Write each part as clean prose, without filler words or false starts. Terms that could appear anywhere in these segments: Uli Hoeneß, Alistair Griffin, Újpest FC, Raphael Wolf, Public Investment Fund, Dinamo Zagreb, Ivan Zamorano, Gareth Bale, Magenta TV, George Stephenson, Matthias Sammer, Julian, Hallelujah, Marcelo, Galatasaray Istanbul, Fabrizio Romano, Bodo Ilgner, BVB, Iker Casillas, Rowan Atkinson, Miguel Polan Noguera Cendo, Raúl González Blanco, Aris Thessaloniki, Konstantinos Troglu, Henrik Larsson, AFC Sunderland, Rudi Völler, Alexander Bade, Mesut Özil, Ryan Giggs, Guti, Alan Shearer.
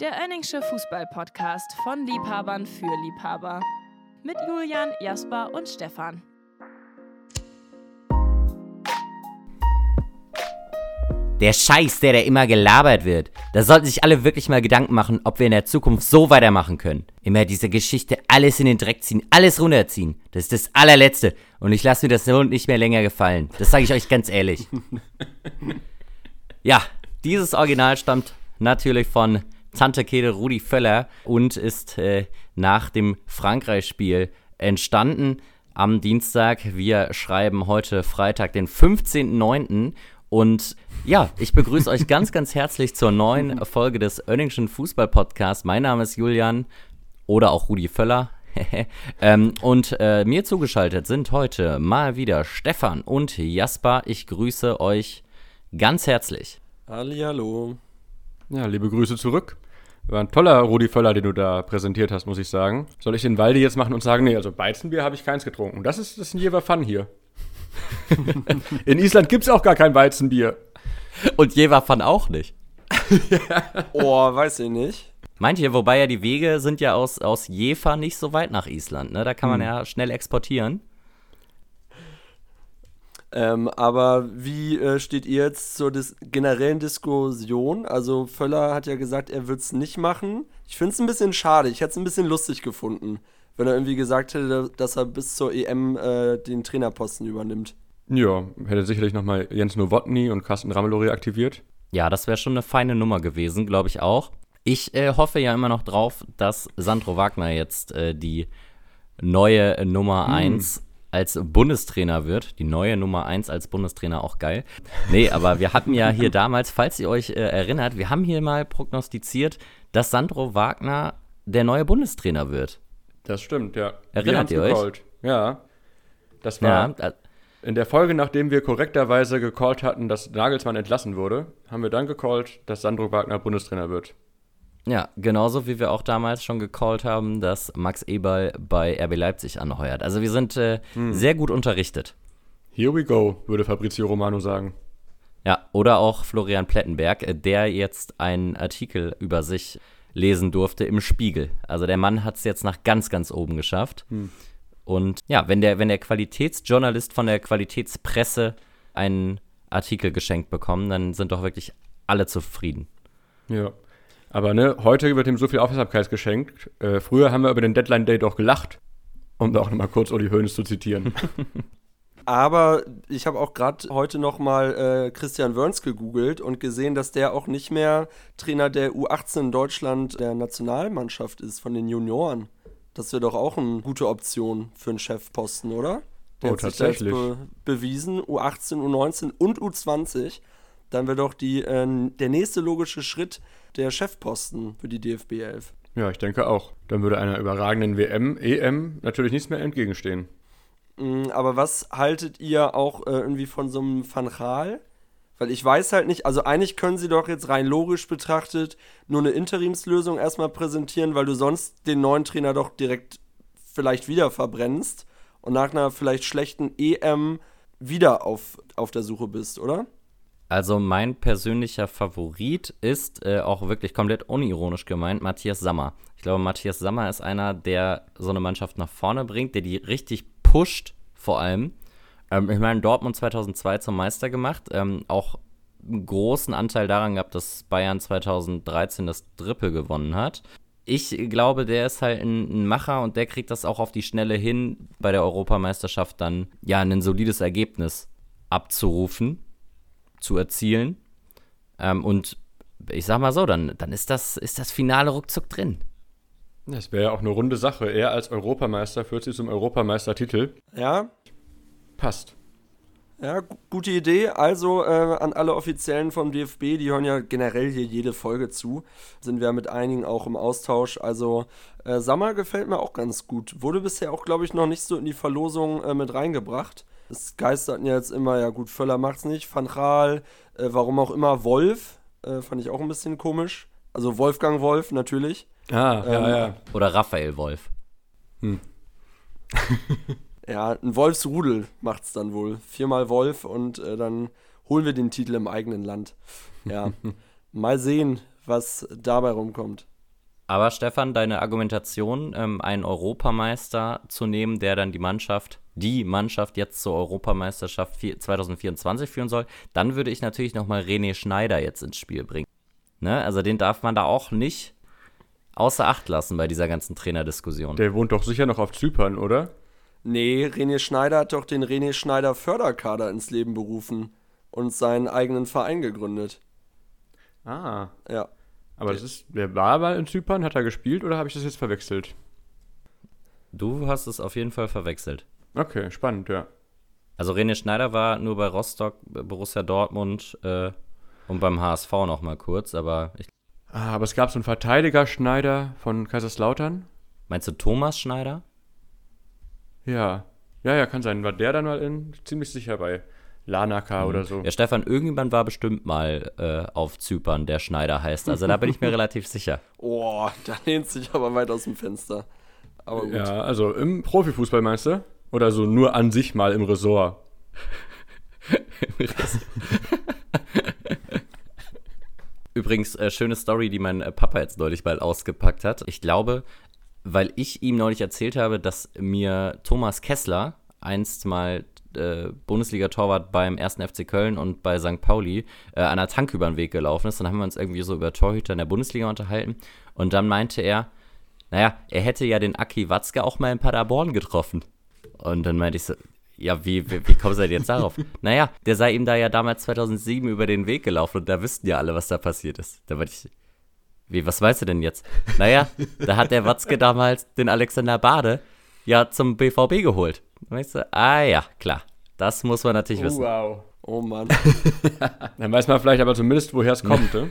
Der Oenningsche Fußball-Podcast von Liebhabern für Liebhaber. Mit Julian, Jasper und Stefan. Der Scheiß, der immer gelabert wird. Da sollten sich alle wirklich mal Gedanken machen, ob wir in der Zukunft so weitermachen können. Immer diese Geschichte, alles in den Dreck ziehen, alles runterziehen. Das ist das Allerletzte. Und ich lasse mir das nicht mehr länger gefallen. Das sage ich euch ganz ehrlich. Ja, dieses Original stammt natürlich von Sante Kehle, Rudi Völler und ist nach dem Frankreich-Spiel entstanden am Dienstag. Wir schreiben heute Freitag, den 15.09. Und ja, ich begrüße euch ganz, ganz herzlich zur neuen Folge des Oenningschen Fußball-Podcasts. Mein Name ist Julian oder auch Rudi Völler. Mir zugeschaltet sind heute mal wieder Stefan und Jasper. Ich grüße euch ganz herzlich. Hallihallo. Ja, liebe Grüße zurück. War ein toller Rudi Völler, den du da präsentiert hast, muss ich sagen. Soll ich den Waldi jetzt machen und sagen, nee, also Weizenbier habe ich keins getrunken. Das ist ein Jever Fun hier. In Island gibt's auch gar kein Weizenbier. Und Jever Fun auch nicht. Ja. Oh, weiß ich nicht. Meint ihr, wobei ja die Wege sind ja aus Jever nicht so weit nach Island, ne? Da kann man ja schnell exportieren. Aber wie steht ihr jetzt zur generellen Diskussion? Also Völler hat ja gesagt, er wird es nicht machen. Ich finde es ein bisschen schade. Ich hätte es ein bisschen lustig gefunden, wenn er irgendwie gesagt hätte, dass er bis zur EM den Trainerposten übernimmt. Ja, hätte sicherlich nochmal Jens Nowotny und Carsten Ramelow reaktiviert. Ja, das wäre schon eine feine Nummer gewesen, glaube ich auch. Ich hoffe ja immer noch drauf, dass Sandro Wagner jetzt die neue Nummer 1 als Bundestrainer wird. Die neue Nummer 1 als Bundestrainer, auch geil. Nee, aber wir hatten ja hier damals, falls ihr euch erinnert, wir haben hier mal prognostiziert, dass Sandro Wagner der neue Bundestrainer wird. Das stimmt, ja. Erinnert ihr euch? Gecallt. Ja. Das war in der Folge, nachdem wir korrekterweise gecallt hatten, dass Nagelsmann entlassen wurde, haben wir dann gecallt, dass Sandro Wagner Bundestrainer wird. Ja, genauso wie wir auch damals schon gecallt haben, dass Max Eberl bei RB Leipzig anheuert. Also wir sind sehr gut unterrichtet. Here we go, würde Fabrizio Romano sagen. Ja, oder auch Florian Plettenberg, der jetzt einen Artikel über sich lesen durfte im Spiegel. Also der Mann hat es jetzt nach ganz, ganz oben geschafft. Und ja, wenn der Qualitätsjournalist von der Qualitätspresse einen Artikel geschenkt bekommt, dann sind doch wirklich alle zufrieden. Ja. Aber ne, heute wird ihm so viel Aufmerksamkeit geschenkt. Früher haben wir über den Deadline-Day doch gelacht, um da auch nochmal kurz Uli Hoeneß zu zitieren. Aber ich habe auch gerade heute nochmal Christian Wörns gegoogelt und gesehen, dass der auch nicht mehr Trainer der U18 in Deutschland der Nationalmannschaft ist, von den Junioren. Das wäre doch auch eine gute Option für einen Chefposten, oder? Der hat tatsächlich. Sich jetzt bewiesen, U18, U19 und U20. Dann wäre doch der nächste logische Schritt der Chefposten für die DFB 11. Ja, ich denke auch. Dann würde einer überragenden WM, EM natürlich nichts mehr entgegenstehen. Aber was haltet ihr auch irgendwie von so einem Van Gaal? Weil ich weiß halt nicht, also eigentlich können sie doch jetzt rein logisch betrachtet nur eine Interimslösung erstmal präsentieren, weil du sonst den neuen Trainer doch direkt vielleicht wieder verbrennst und nach einer vielleicht schlechten EM wieder auf der Suche bist, oder? Also mein persönlicher Favorit ist auch wirklich komplett unironisch gemeint, Matthias Sammer. Ich glaube, Matthias Sammer ist einer, der so eine Mannschaft nach vorne bringt, der die richtig pusht vor allem. Ich meine, Dortmund 2002 zum Meister gemacht, auch einen großen Anteil daran gehabt, dass Bayern 2013 das Triple gewonnen hat. Ich glaube, der ist halt ein Macher und der kriegt das auch auf die Schnelle hin, bei der Europameisterschaft dann ja ein solides Ergebnis abzurufen, zu erzielen. Und ich sag mal so, dann ist das Finale ruckzuck drin. Das wäre ja auch eine runde Sache. Er als Europameister führt sie zum Europameistertitel. Ja. Passt. Ja, gute Idee. Also an alle Offiziellen vom DFB, die hören ja generell hier jede Folge zu. Sind wir mit einigen auch im Austausch. Also Sammer gefällt mir auch ganz gut. Wurde bisher auch, glaube ich, noch nicht so in die Verlosung mit reingebracht. Es geisterten ja jetzt immer, ja gut, Völler macht's nicht, Van Gaal, warum auch immer, Wolf, fand ich auch ein bisschen komisch. Also Wolfgang Wolf, natürlich. Ah, ja. Oder Raphael Wolf. Ja, ein Wolfsrudel macht's dann wohl. 4-mal Wolf und dann holen wir den Titel im eigenen Land. Ja, mal sehen, was dabei rumkommt. Aber Stefan, deine Argumentation, einen Europameister zu nehmen, der dann die Mannschaft jetzt zur Europameisterschaft 2024 führen soll, dann würde ich natürlich nochmal René Schneider jetzt ins Spiel bringen. Ne? Also den darf man da auch nicht außer Acht lassen bei dieser ganzen Trainerdiskussion. Der wohnt doch sicher noch auf Zypern, oder? Nee, René Schneider hat doch den René Schneider Förderkader ins Leben berufen und seinen eigenen Verein gegründet. Ah. Ja. Aber der war mal in Zypern, hat er gespielt oder habe ich das jetzt verwechselt? Du hast es auf jeden Fall verwechselt. Okay, spannend, ja. Also René Schneider war nur bei Rostock, Borussia Dortmund und beim HSV noch mal kurz, aber ich... Ah, aber es gab so einen Verteidiger Schneider von Kaiserslautern. Meinst du Thomas Schneider? Ja, kann sein. War der dann mal ziemlich sicher bei Lanaka oder so. Ja, Stefan, irgendwann war bestimmt mal auf Zypern, der Schneider heißt. Also da bin ich mir relativ sicher. Oh, da lehnt sich aber weit aus dem Fenster. Aber gut. Ja, also im Profifußball meinst du? Oder so nur an sich mal im Ressort? Übrigens, schöne Story, die mein Papa jetzt neulich mal ausgepackt hat. Ich glaube, weil ich ihm neulich erzählt habe, dass mir Thomas Kessler einst mal Bundesliga-Torwart beim 1. FC Köln und bei St. Pauli an der Tanke über den Weg gelaufen ist. Dann haben wir uns irgendwie so über Torhüter in der Bundesliga unterhalten. Und dann meinte er, naja, er hätte ja den Aki Watzke auch mal in Paderborn getroffen. Und dann meinte ich so, ja, wie kommst du denn jetzt darauf? Naja, der sei ihm da ja damals 2007 über den Weg gelaufen und da wüssten ja alle, was da passiert ist. Da meinte ich, was weißt du denn jetzt? Naja, da hat der Watzke damals den Alexander Bade ja zum BVB geholt. Dann ich so, ah ja, klar. Das muss man natürlich wissen. Wow. Oh Mann. Dann weiß man vielleicht aber zumindest, woher es kommt. Ne?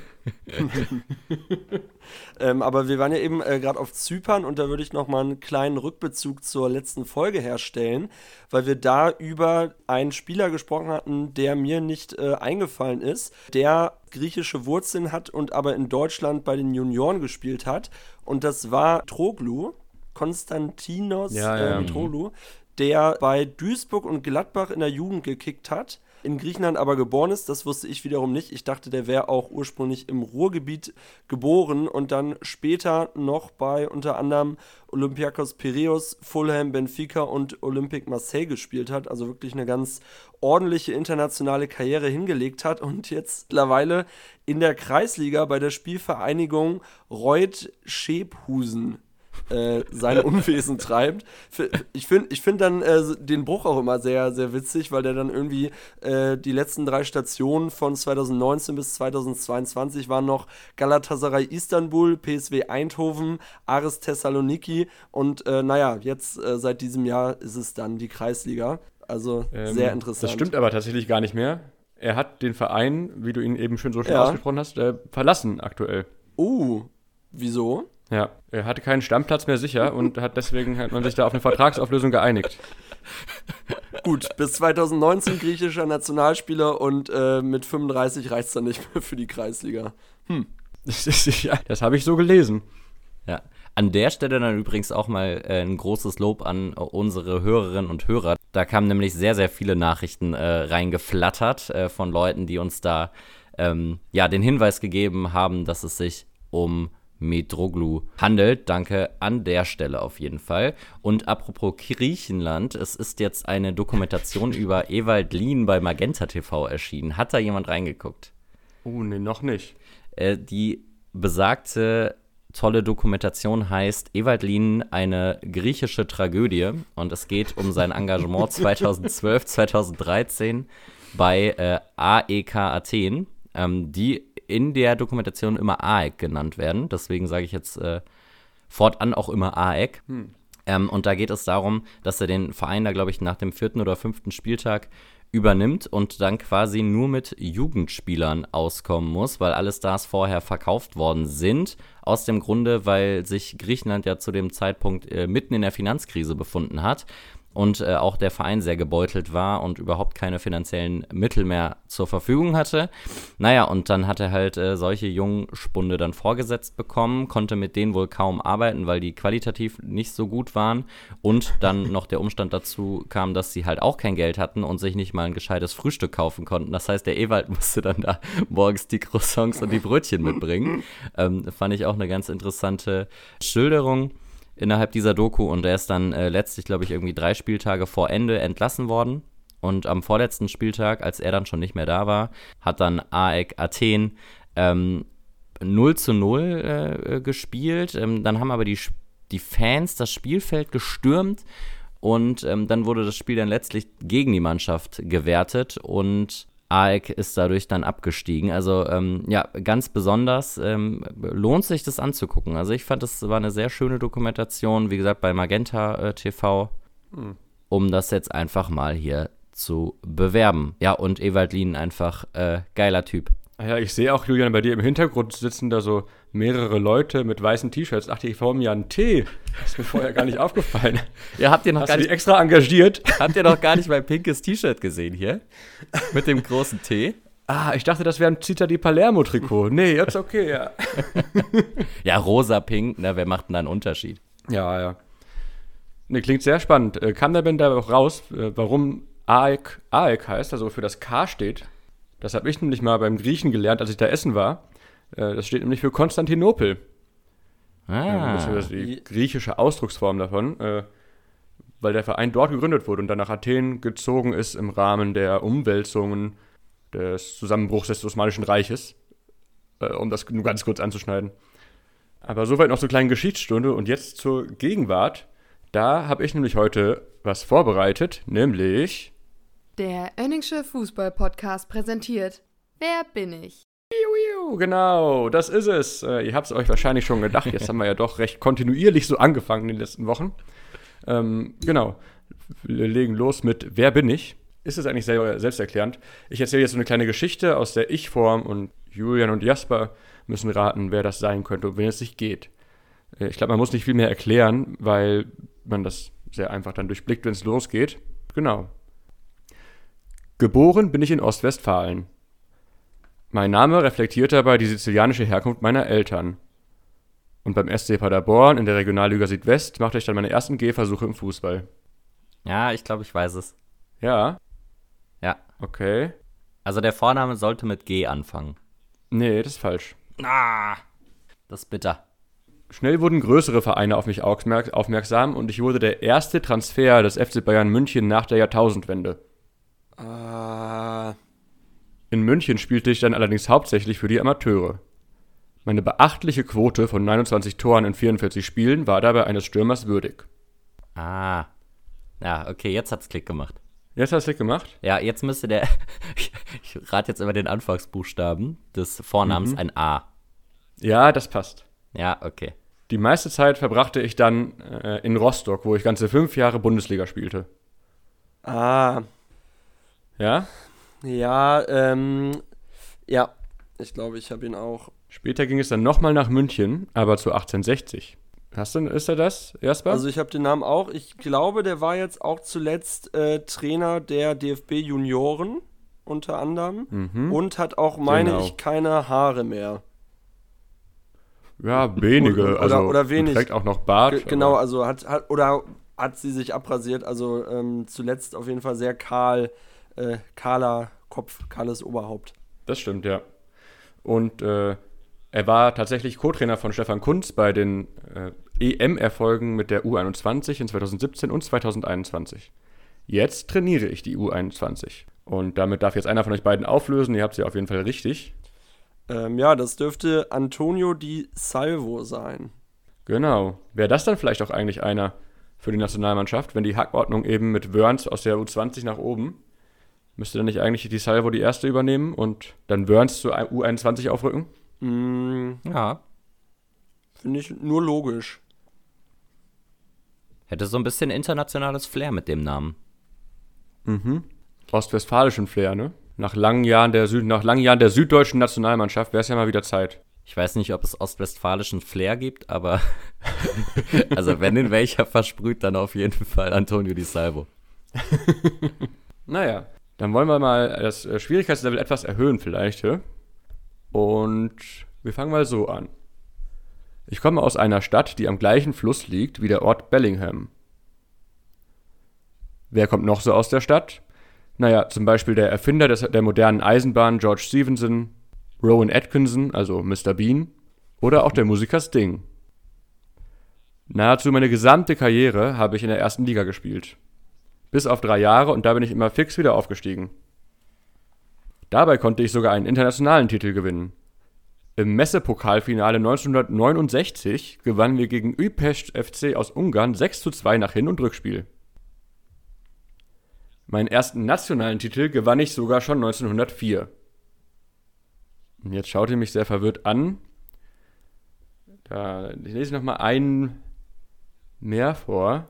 Aber wir waren ja eben gerade auf Zypern und da würde ich nochmal einen kleinen Rückbezug zur letzten Folge herstellen, weil wir da über einen Spieler gesprochen hatten, der mir nicht eingefallen ist, der griechische Wurzeln hat und aber in Deutschland bei den Junioren gespielt hat. Und das war Troglu, Konstantinos Troglu, der bei Duisburg und Gladbach in der Jugend gekickt hat, in Griechenland aber geboren ist. Das wusste ich wiederum nicht. Ich dachte, der wäre auch ursprünglich im Ruhrgebiet geboren und dann später noch bei unter anderem Olympiakos Piräus, Fulham, Benfica und Olympique Marseille gespielt hat. Also wirklich eine ganz ordentliche internationale Karriere hingelegt hat und jetzt mittlerweile in der Kreisliga bei der Spielvereinigung Reuth-Schephusen seine Unwesen treibt. Ich find dann den Bruch auch immer sehr, sehr witzig, weil der dann irgendwie die letzten 3 Stationen von 2019 bis 2022 waren noch Galatasaray Istanbul, PSW Eindhoven, Aris Thessaloniki und jetzt seit diesem Jahr ist es dann die Kreisliga. Also sehr interessant. Das stimmt aber tatsächlich gar nicht mehr. Er hat den Verein, wie du ihn eben schön so schön ausgesprochen hast, verlassen aktuell. Wieso? Ja, er hatte keinen Stammplatz mehr sicher und hat man sich da auf eine Vertragsauflösung geeinigt. Gut, bis 2019 griechischer Nationalspieler und mit 35 reicht es dann nicht mehr für die Kreisliga. Das habe ich so gelesen. Ja, an der Stelle dann übrigens auch mal ein großes Lob an unsere Hörerinnen und Hörer. Da kamen nämlich sehr, sehr viele Nachrichten reingeflattert von Leuten, die uns da den Hinweis gegeben haben, dass es sich um Troglu handelt. Danke an der Stelle auf jeden Fall. Und apropos Griechenland, es ist jetzt eine Dokumentation über Ewald Lien bei Magenta TV erschienen. Hat da jemand reingeguckt? Oh, nee, noch nicht. Die besagte tolle Dokumentation heißt Ewald Lien, eine griechische Tragödie. Und es geht um sein Engagement 2012/2013 bei AEK Athen, die in der Dokumentation immer AEK genannt werden. Deswegen sage ich jetzt fortan auch immer AEK. Und da geht es darum, dass er den Verein da, glaube ich, nach dem 4. oder 5. Spieltag übernimmt und dann quasi nur mit Jugendspielern auskommen muss, weil alle Stars vorher verkauft worden sind. Aus dem Grunde, weil sich Griechenland ja zu dem Zeitpunkt mitten in der Finanzkrise befunden hat. und auch der Verein sehr gebeutelt war und überhaupt keine finanziellen Mittel mehr zur Verfügung hatte. Naja, und dann hat er halt solche Jungspunde dann vorgesetzt bekommen, konnte mit denen wohl kaum arbeiten, weil die qualitativ nicht so gut waren und dann noch der Umstand dazu kam, dass sie halt auch kein Geld hatten und sich nicht mal ein gescheites Frühstück kaufen konnten. Das heißt, der Ewald musste dann da morgens die Croissants und die Brötchen mitbringen. Fand ich auch eine ganz interessante Schilderung innerhalb dieser Doku, und er ist dann letztlich, glaube ich, irgendwie 3 Spieltage vor Ende entlassen worden. Und am vorletzten Spieltag, als er dann schon nicht mehr da war, hat dann AEK Athen 0-0 gespielt. Dann haben aber die Fans das Spielfeld gestürmt und dann wurde das Spiel dann letztlich gegen die Mannschaft gewertet und AEK ist dadurch dann abgestiegen. Also ja, ganz besonders lohnt sich das anzugucken. Also ich fand, das war eine sehr schöne Dokumentation, wie gesagt, bei Magenta TV, um das jetzt einfach mal hier zu bewerben. Ja, und Ewald Lien einfach geiler Typ. Ja, ich sehe auch, Julian, bei dir im Hintergrund sitzen da so mehrere Leute mit weißen T-Shirts. Ach, ich hole mir einen Tee. Das ist mir vorher gar nicht aufgefallen. Ja, habt ihr noch Hast du die extra engagiert? Habt ihr noch gar nicht mein pinkes T-Shirt gesehen hier? Mit dem großen T? Ah, ich dachte, das wäre ein Città di Palermo-Trikot. Nee, jetzt okay, ja. Ja, rosa-pink, ne, wer macht denn da einen Unterschied? Ja, ja. Ne, klingt sehr spannend. Kam der denn da auch raus, warum AEK heißt, also für das K steht? Das habe ich nämlich mal beim Griechen gelernt, als ich da essen war. Das steht nämlich für Konstantinopel. Das ist die griechische Ausdrucksform davon, weil der Verein dort gegründet wurde und dann nach Athen gezogen ist im Rahmen der Umwälzungen des Zusammenbruchs des Osmanischen Reiches, um das nur ganz kurz anzuschneiden. Aber soweit noch zur kleinen Geschichtsstunde und jetzt zur Gegenwart. Da habe ich nämlich heute was vorbereitet, nämlich... Der Oenningsche Fußball-Podcast präsentiert Wer bin ich? Genau, das ist es. Ihr habt es euch wahrscheinlich schon gedacht. Jetzt haben wir ja doch recht kontinuierlich so angefangen in den letzten Wochen. Genau, wir legen los mit Wer bin ich? Ist es eigentlich selbsterklärend? Ich erzähle jetzt so eine kleine Geschichte aus der Ich-Form und Julian und Jasper müssen raten, wer das sein könnte und wen es sich geht. Ich glaube, man muss nicht viel mehr erklären, weil man das sehr einfach dann durchblickt, wenn es losgeht. Genau. Geboren bin ich in Ostwestfalen. Mein Name reflektiert dabei die sizilianische Herkunft meiner Eltern. Und beim SC Paderborn in der Regionalliga Südwest machte ich dann meine ersten Gehversuche im Fußball. Ja, ich glaube, ich weiß es. Ja? Ja. Okay. Also der Vorname sollte mit G anfangen. Nee, das ist falsch. Ah, das ist bitter. Schnell wurden größere Vereine auf mich aufmerksam und ich wurde der erste Transfer des FC Bayern München nach der Jahrtausendwende. In München spielte ich dann allerdings hauptsächlich für die Amateure. Meine beachtliche Quote von 29 Toren in 44 Spielen war dabei eines Stürmers würdig. Ah. Ja, okay, jetzt hat's Klick gemacht. Jetzt hat's Klick gemacht? Ja, jetzt müsste der... Ich rate jetzt immer den Anfangsbuchstaben des Vornamens ein A. Ja, das passt. Ja, okay. Die meiste Zeit verbrachte ich dann in Rostock, wo ich ganze 5 Jahre Bundesliga spielte. Ah. Ja? Ja, ja, ich glaube, ich habe ihn auch. Später ging es dann nochmal nach München, aber zu 1860. Ist er das, Jasper? Also ich habe den Namen auch. Ich glaube, der war jetzt auch zuletzt Trainer der DFB-Junioren, unter anderem. Und hat auch, meine ich, keine Haare mehr. Ja, wenige. Oder wenig. Vielleicht auch noch Bart. Genau, also hat sie sich abrasiert. Also zuletzt auf jeden Fall sehr kahl. Kahler Kopf, kahles Oberhaupt. Das stimmt, ja. Und er war tatsächlich Co-Trainer von Stefan Kuntz bei den EM-Erfolgen mit der U21 in 2017 und 2021. Jetzt trainiere ich die U21. Und damit darf jetzt einer von euch beiden auflösen. Ihr habt sie auf jeden Fall richtig. Ja, das dürfte Antonio Di Salvo sein. Genau. Wäre das dann vielleicht auch eigentlich einer für die Nationalmannschaft, wenn die Hackordnung eben mit Wörns aus der U20 nach oben... Müsste dann nicht eigentlich Di Salvo die erste übernehmen und dann Wörns zur U21 aufrücken? Ja. Finde ich nur logisch. Hätte so ein bisschen internationales Flair mit dem Namen. Ostwestfälischen Flair, ne? Nach langen Jahren der süddeutschen Nationalmannschaft wäre es ja mal wieder Zeit. Ich weiß nicht, ob es ostwestfälischen Flair gibt, aber also wenn in welcher versprüht, dann auf jeden Fall Antonio Di Salvo. Naja, dann wollen wir mal das Schwierigkeitslevel etwas erhöhen vielleicht. Ja? Und wir fangen mal so an. Ich komme aus einer Stadt, die am gleichen Fluss liegt wie der Ort Bellingham. Wer kommt noch so aus der Stadt? Naja, zum Beispiel der Erfinder der modernen Eisenbahn, George Stephenson, Rowan Atkinson, also Mr. Bean, oder auch der Musiker Sting. Nahezu meine gesamte Karriere habe ich in der ersten Liga gespielt. Bis auf 3 Jahre und da bin ich immer fix wieder aufgestiegen. Dabei konnte ich sogar einen internationalen Titel gewinnen. Im Messepokalfinale 1969 gewannen wir gegen Újpest FC aus Ungarn 6:2 nach Hin- und Rückspiel. Meinen ersten nationalen Titel gewann ich sogar schon 1904. Und jetzt schaut ihr mich sehr verwirrt an. Da, ich lese nochmal einen mehr vor.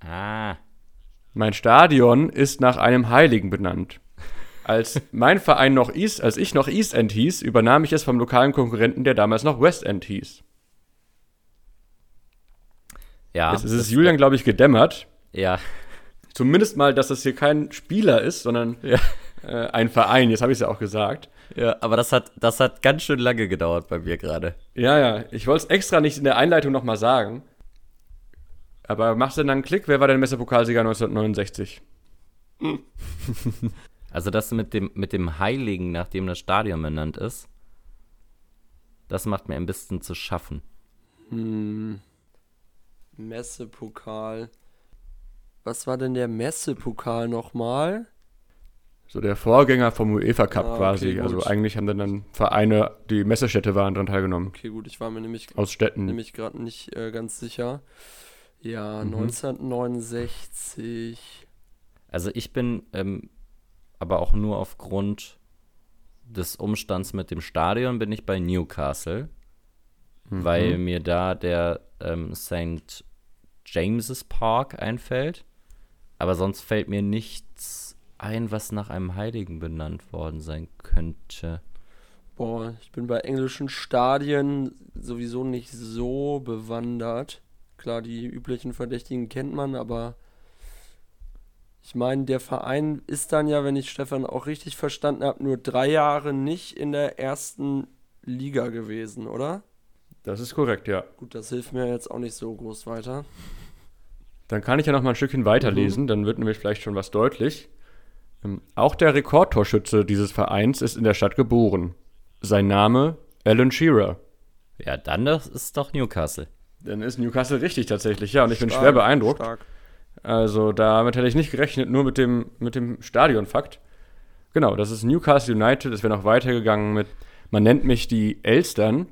Ah. Mein Stadion ist nach einem Heiligen benannt. Als mein Verein noch East End hieß, übernahm ich es vom lokalen Konkurrenten, der damals noch West End hieß. Ja. Jetzt ist es Julian, glaube ich, gedämmert. Ja. Zumindest mal, dass das hier kein Spieler ist, sondern ein Verein. Jetzt habe ich es ja auch gesagt. Ja, aber das hat ganz schön lange gedauert bei mir gerade. Ja. Ich wollte es extra nicht in der Einleitung nochmal sagen. Aber machst du dann einen Klick? Wer war denn Messerpokalsieger 1969? Also das mit dem Heiligen, nach dem das Stadion benannt ist, das macht mir ein bisschen zu schaffen. Messepokal. Was war denn der Messepokal nochmal? So der Vorgänger vom UEFA Cup quasi. Gut. Also eigentlich haben dann Vereine, die Messestädte waren, daran teilgenommen. Okay, gut, ich war mir nämlich gerade nicht ganz sicher. Ja, 1969. Also ich bin aber auch nur aufgrund des Umstands mit dem Stadion bin ich bei Newcastle, weil mir da der St. James's Park einfällt, aber sonst fällt mir nichts ein, was nach einem Heiligen benannt worden sein könnte. Boah, ich bin bei englischen Stadien sowieso nicht so bewandert. Klar, die üblichen Verdächtigen kennt man, aber ich meine, der Verein ist dann ja, wenn ich Stefan auch richtig verstanden habe, nur 3 Jahre nicht in der ersten Liga gewesen, oder? Das ist korrekt, ja. Gut, das hilft mir jetzt auch nicht so groß weiter. Dann kann ich ja noch mal ein Stückchen weiterlesen, dann wird nämlich vielleicht schon was deutlich. Auch der Rekordtorschütze dieses Vereins ist in der Stadt geboren. Sein Name Alan Shearer. Ja, dann das ist doch Newcastle. Dann ist Newcastle richtig tatsächlich, ja, und ich bin schwer beeindruckt. Stark. Also damit hätte ich nicht gerechnet, nur mit dem Stadionfakt. Genau, das ist Newcastle United, es wäre noch weitergegangen mit, man nennt mich die Elstern,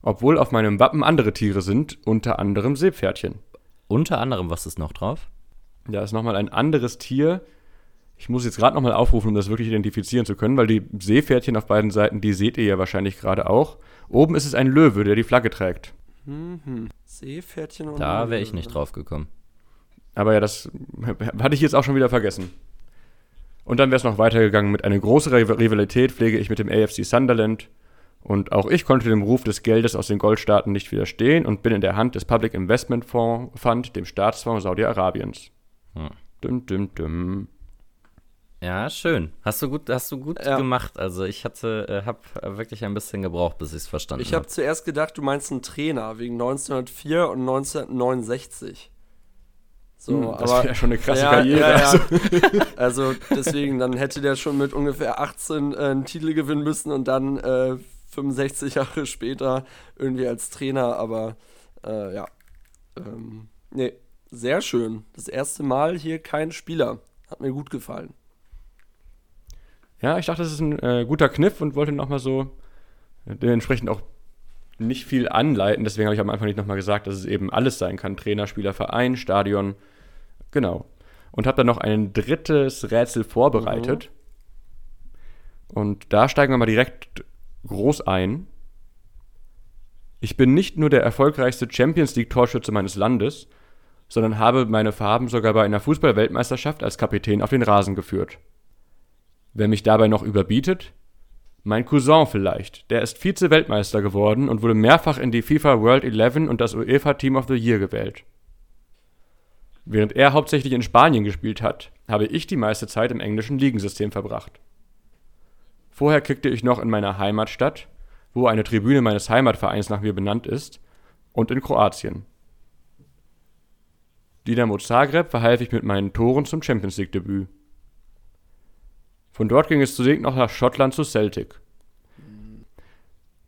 obwohl auf meinem Wappen andere Tiere sind, unter anderem Seepferdchen. Unter anderem, was ist noch drauf? Da ist nochmal ein anderes Tier. Ich muss jetzt gerade nochmal aufrufen, um das wirklich identifizieren zu können, weil die Seepferdchen auf beiden Seiten, die seht ihr ja wahrscheinlich gerade auch. Oben ist es ein Löwe, der die Flagge trägt. Seepferdchen und da wäre ich nicht drauf gekommen. Aber ja, das hatte ich jetzt auch schon wieder vergessen. Und dann wäre es noch weitergegangen mit einer großen Rivalität pflege ich mit dem AFC Sunderland. Und auch ich konnte dem Ruf des Geldes aus den Goldstaaten nicht widerstehen und bin in der Hand des Public Investment Fund, dem Staatsfonds Saudi-Arabiens. Dum, dum, dum. Ja, schön. Hast du gut gemacht. Also ich habe wirklich ein bisschen gebraucht, bis ich es verstanden habe. Ich habe zuerst gedacht, du meinst einen Trainer wegen 1904 und 1969. So, das wäre ja schon eine krasse Karriere. Ja. Also deswegen, dann hätte der schon mit ungefähr 18 einen Titel gewinnen müssen und dann 65 Jahre später irgendwie als Trainer, aber sehr schön. Das erste Mal hier kein Spieler. Hat mir gut gefallen. Ja, ich dachte, das ist ein guter Kniff und wollte nochmal so dementsprechend auch nicht viel anleiten. Deswegen habe ich am Anfang nicht nochmal gesagt, dass es eben alles sein kann. Trainer, Spieler, Verein, Stadion. Genau. Und habe dann noch ein drittes Rätsel vorbereitet. Und da steigen wir mal direkt groß ein. Ich bin nicht nur der erfolgreichste Champions League-Torschütze meines Landes, sondern habe meine Farben sogar bei einer Fußball-Weltmeisterschaft als Kapitän auf den Rasen geführt. Wer mich dabei noch überbietet, Mein Cousin vielleicht. Der ist Vize-Weltmeister geworden und wurde mehrfach in die FIFA World 11 und das UEFA Team of the Year gewählt. Während er hauptsächlich in Spanien gespielt hat, habe ich die meiste Zeit im englischen Ligensystem verbracht. Vorher kickte ich noch in meiner Heimatstadt, wo eine Tribüne meines Heimatvereins nach mir benannt ist, und in Kroatien. Dinamo Zagreb verhalf ich mit meinen Toren zum Champions-League-Debüt. Von dort ging es zunächst noch nach Schottland zu Celtic.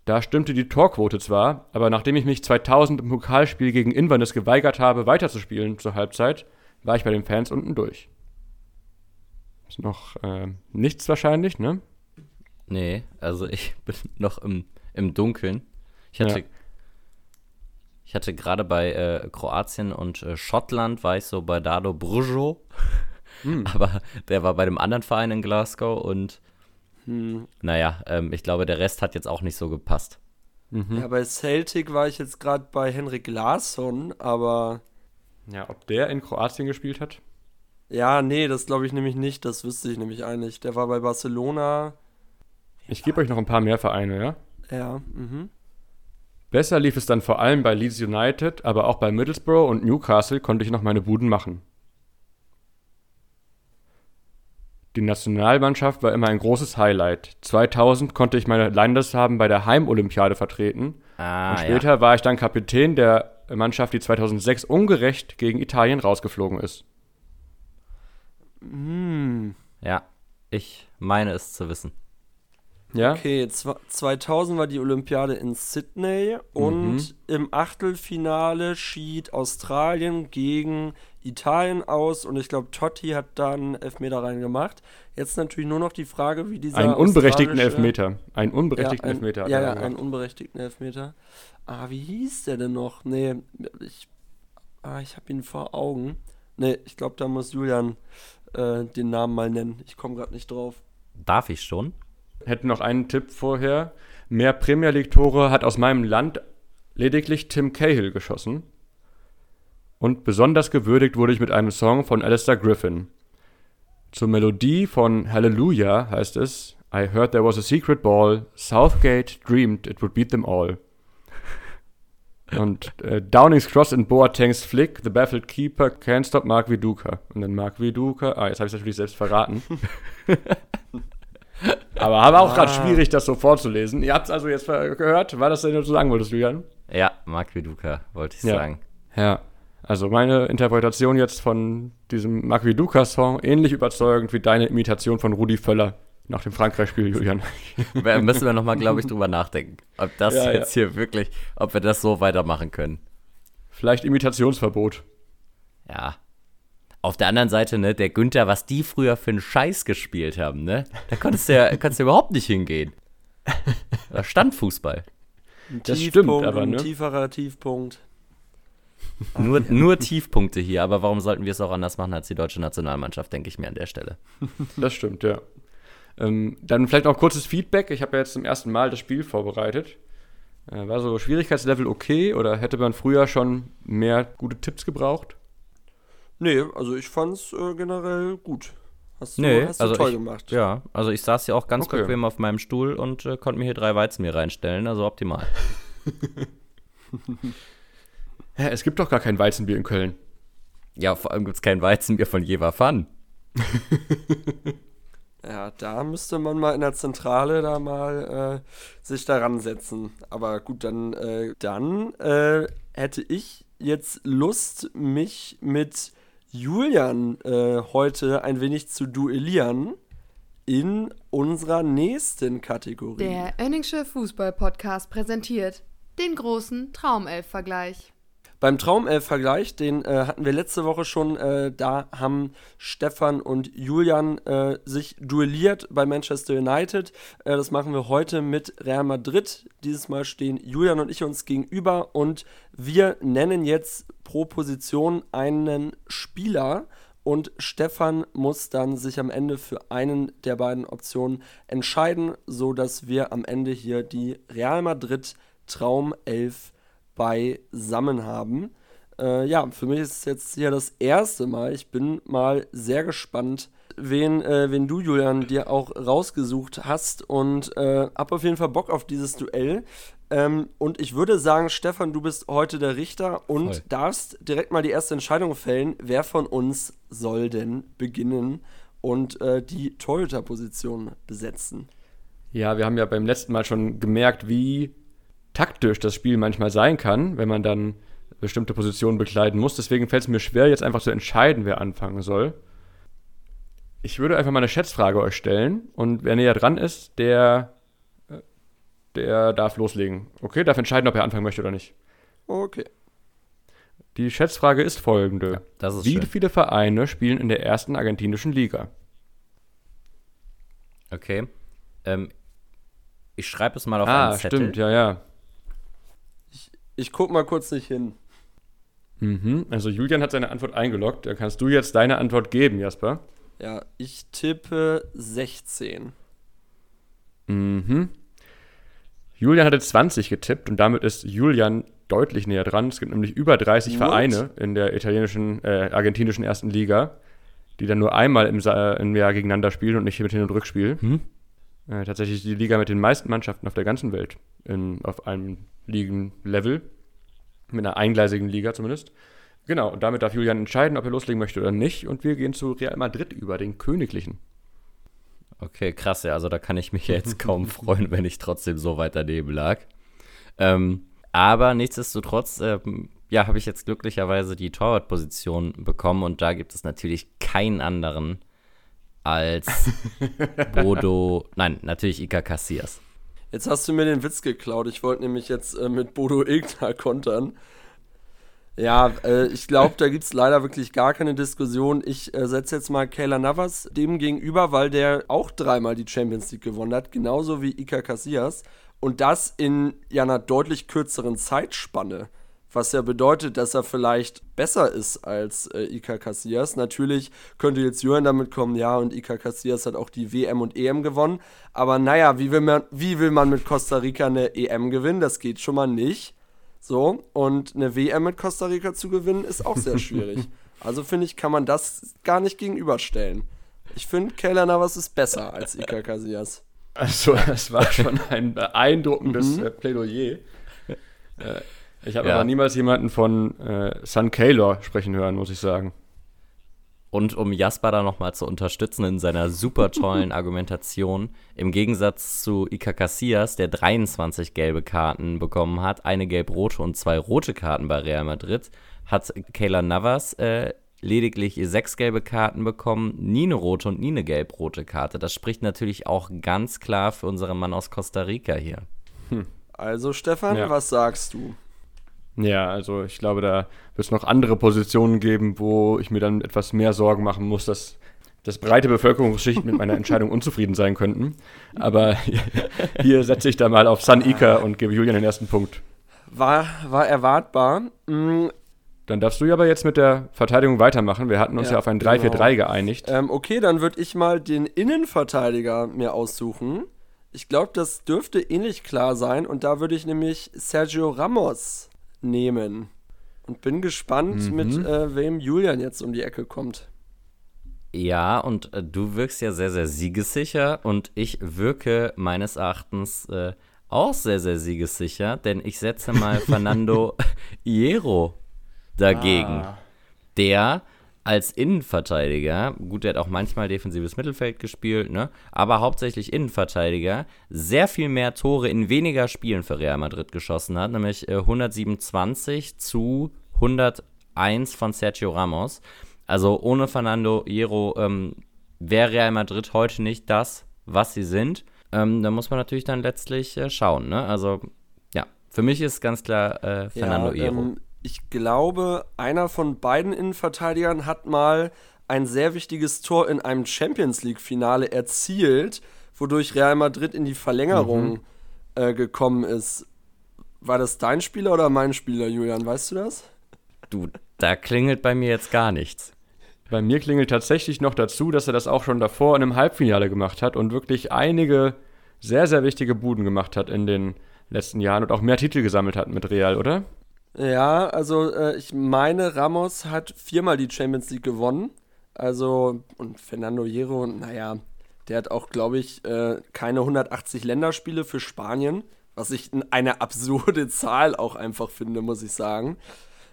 Da stimmte die Torquote zwar, aber nachdem ich mich 2000 im Pokalspiel gegen Inverness geweigert habe, weiterzuspielen zur Halbzeit, war ich bei den Fans unten durch. Ist noch nichts wahrscheinlich, ne? Nee, also ich bin noch im Dunkeln. Ich hatte gerade bei Kroatien und Schottland, war ich so bei Dado Brujo. Aber der war bei dem anderen Verein in Glasgow und naja, ich glaube, der Rest hat jetzt auch nicht so gepasst. Mhm. Ja, bei Celtic war ich jetzt gerade bei Henrik Larsson, aber... Ja, ob der in Kroatien gespielt hat? Ja, nee, das glaube ich nämlich nicht, das wüsste ich nämlich eigentlich. Der war bei Barcelona... Ich gebe euch noch ein paar mehr Vereine, ja? Ja, Besser lief es dann vor allem bei Leeds United, aber auch bei Middlesbrough und Newcastle konnte ich noch meine Buden machen. Die Nationalmannschaft war immer ein großes Highlight. 2000 konnte ich meine Landesfarben bei der Heimolympiade vertreten. Und später war ich dann Kapitän der Mannschaft, die 2006 ungerecht gegen Italien rausgeflogen ist. Ja, ich meine es zu wissen. Ja? Okay, 2000 war die Olympiade in Sydney und im Achtelfinale schied Australien gegen Italien aus und ich glaube, Totti hat da einen Elfmeter reingemacht. Jetzt natürlich nur noch die Frage, wie dieser Einen unberechtigten Elfmeter. Ja, einen unberechtigten Elfmeter. Ah, wie hieß der denn noch? Nee, ich habe ihn vor Augen. Nee, ich glaube, da muss Julian den Namen mal nennen. Ich komme gerade nicht drauf. Darf ich schon? Hätte noch einen Tipp vorher. Mehr Premier League-Tore hat aus meinem Land lediglich Tim Cahill geschossen. Und besonders gewürdigt wurde ich mit einem Song von Alistair Griffin. Zur Melodie von Hallelujah heißt es: I heard there was a secret ball, Southgate dreamed it would beat them all. Und Downing's Cross in Boateng's Flick, the baffled keeper can't stop Mark Viduka. Und dann Mark Viduka, jetzt habe ich es natürlich selbst verraten. Aber war auch gerade schwierig, das so vorzulesen. Ihr habt es also jetzt gehört. War das denn, was du sagen wolltest, Julian? Ja, Mark Viduka wollte ich sagen. Ja, also meine Interpretation jetzt von diesem Mark Viduka-Song ähnlich überzeugend wie deine Imitation von Rudi Völler nach dem Frankreich-Spiel, Julian. Müssen wir nochmal, glaube ich, drüber nachdenken, ob das hier wirklich, ob wir das so weitermachen können. Vielleicht Imitationsverbot. Ja. Auf der anderen Seite, ne, der Günther, was die früher für einen Scheiß gespielt haben, ne? Da konntest du ja überhaupt nicht hingehen. Da stand Fußball. Das stimmt, aber, ne? Ein tieferer Tiefpunkt. Nur Tiefpunkte hier, aber warum sollten wir es auch anders machen als die deutsche Nationalmannschaft, denke ich mir an der Stelle. Das stimmt, ja. Dann vielleicht noch kurzes Feedback. Ich habe ja jetzt zum ersten Mal das Spiel vorbereitet. War so Schwierigkeitslevel okay oder hätte man früher schon mehr gute Tipps gebraucht? Nee, also ich fand's generell gut. Hast du toll gemacht. Ja, also ich saß ja auch ganz bequem auf meinem Stuhl und konnte mir hier 3 Weizenbier reinstellen, also optimal. Es gibt doch gar kein Weizenbier in Köln. Ja, vor allem gibt's kein Weizenbier von Jeverfan. Ja, da müsste man mal in der Zentrale da mal sich daran setzen. Aber gut, dann hätte ich jetzt Lust, mich mit Julian heute ein wenig zu duellieren in unserer nächsten Kategorie. Der Oenningsche Fußball-Podcast präsentiert den großen Traumelf-Vergleich. Beim Traumelf-Vergleich, den hatten wir letzte Woche schon, da haben Stefan und Julian sich duelliert bei Manchester United. Das machen wir heute mit Real Madrid. Dieses Mal stehen Julian und ich uns gegenüber und wir nennen jetzt pro Position einen Spieler und Stefan muss dann sich am Ende für einen der beiden Optionen entscheiden, sodass wir am Ende hier die Real Madrid Traumelf beisammen haben. Ja, für mich ist es jetzt hier das erste Mal. Ich bin mal sehr gespannt, wen du, Julian, dir auch rausgesucht hast und hab auf jeden Fall Bock auf dieses Duell. Und ich würde sagen, Stefan, du bist heute der Richter und darfst direkt mal die erste Entscheidung fällen. Wer von uns soll denn beginnen und die Torhüterposition besetzen? Ja, wir haben ja beim letzten Mal schon gemerkt, wie taktisch das Spiel manchmal sein kann, wenn man dann bestimmte Positionen bekleiden muss. Deswegen fällt es mir schwer, jetzt einfach zu entscheiden, wer anfangen soll. Ich würde einfach mal eine Schätzfrage euch stellen und wer näher dran ist, der darf loslegen. Okay, darf entscheiden, ob er anfangen möchte oder nicht. Okay. Die Schätzfrage ist folgende. Ja, das ist schön. Wie viele Vereine spielen in der ersten argentinischen Liga? Okay. Ich schreibe es mal auf einen Zettel. Ah, stimmt, ja. Ich guck mal kurz nicht hin. Mhm, also Julian hat seine Antwort eingeloggt. Da kannst du jetzt deine Antwort geben, Jasper. Ja, ich tippe 16. Mhm. Julian hatte 20 getippt und damit ist Julian deutlich näher dran. Es gibt nämlich über 30 Vereine in der argentinischen ersten Liga, die dann nur einmal im Jahr gegeneinander spielen und nicht mit Hin- und Rückspiel. Hm? Tatsächlich die Liga mit den meisten Mannschaften auf der ganzen Welt auf einem Ligenlevel, mit einer eingleisigen Liga zumindest. Genau, und damit darf Julian entscheiden, ob er loslegen möchte oder nicht. Und wir gehen zu Real Madrid über, den Königlichen. Okay, krass, ja, also da kann ich mich ja jetzt kaum freuen, wenn ich trotzdem so weit daneben lag. Aber nichtsdestotrotz, habe ich jetzt glücklicherweise die Torwartposition bekommen und da gibt es natürlich keinen anderen als natürlich Iker Casillas. Jetzt hast du mir den Witz geklaut, ich wollte nämlich jetzt mit Bodo Ilgner kontern. Ja, ich glaube, da gibt es leider wirklich gar keine Diskussion. Ich setze jetzt mal Keylor Navas dem gegenüber, weil der auch dreimal die Champions League gewonnen hat, genauso wie Iker Casillas. Und das in einer deutlich kürzeren Zeitspanne, was ja bedeutet, dass er vielleicht besser ist als Iker Casillas. Natürlich könnte jetzt Jürgen damit kommen, ja, und Iker Casillas hat auch die WM und EM gewonnen. Aber naja, wie will man mit Costa Rica eine EM gewinnen? Das geht schon mal nicht. So, und eine WM mit Costa Rica zu gewinnen, ist auch sehr schwierig. Also finde ich, kann man das gar nicht gegenüberstellen. Ich finde, Keylor Navas ist besser als Iker Casillas. Also, es war schon ein beeindruckendes Plädoyer. Ich habe aber niemals jemanden von San Keylor sprechen hören, muss ich sagen. Und um Jasper da nochmal zu unterstützen in seiner super tollen Argumentation, im Gegensatz zu Iker Casillas, der 23 gelbe Karten bekommen hat, eine gelb-rote und 2 rote Karten bei Real Madrid, hat Keylor Navas lediglich 6 gelbe Karten bekommen, nie eine rote und nie eine gelb-rote Karte. Das spricht natürlich auch ganz klar für unseren Mann aus Costa Rica hier. Also Stefan, was sagst du? Ja, also ich glaube, da wird es noch andere Positionen geben, wo ich mir dann etwas mehr Sorgen machen muss, dass breite Bevölkerungsschichten mit meiner Entscheidung unzufrieden sein könnten. Aber hier setze ich da mal auf San Iker und gebe Julian den ersten Punkt. War erwartbar. Dann darfst du ja aber jetzt mit der Verteidigung weitermachen. Wir hatten uns ja auf ein 3-4-3 geeinigt. Okay, dann würde ich mal den Innenverteidiger mir aussuchen. Ich glaube, das dürfte ähnlich klar sein. Und da würde ich nämlich Sergio Ramos nehmen. Und bin gespannt, mit wem Julian jetzt um die Ecke kommt. Ja, und du wirkst ja sehr, sehr siegessicher und ich wirke meines Erachtens auch sehr, sehr siegessicher, denn ich setze mal Fernando Hierro dagegen, der als Innenverteidiger, gut, der hat auch manchmal defensives Mittelfeld gespielt, ne? Aber hauptsächlich Innenverteidiger, sehr viel mehr Tore in weniger Spielen für Real Madrid geschossen hat, nämlich 127 zu 101 von Sergio Ramos. Also ohne Fernando Hierro wäre Real Madrid heute nicht das, was sie sind. Da muss man natürlich dann letztlich schauen, ne? Also ja, für mich ist ganz klar Fernando Hierro. Ich glaube, einer von beiden Innenverteidigern hat mal ein sehr wichtiges Tor in einem Champions-League-Finale erzielt, wodurch Real Madrid in die Verlängerung gekommen ist. War das dein Spieler oder mein Spieler, Julian? Weißt du das? Du, da klingelt bei mir jetzt gar nichts. Bei mir klingelt tatsächlich noch dazu, dass er das auch schon davor in einem Halbfinale gemacht hat und wirklich einige sehr, sehr wichtige Buden gemacht hat in den letzten Jahren und auch mehr Titel gesammelt hat mit Real, oder? Ja, also ich meine, Ramos hat 4-mal die Champions League gewonnen. Also, und Fernando Hierro, naja, der hat auch, glaube ich, keine 180 Länderspiele für Spanien, was ich eine absurde Zahl auch einfach finde, muss ich sagen.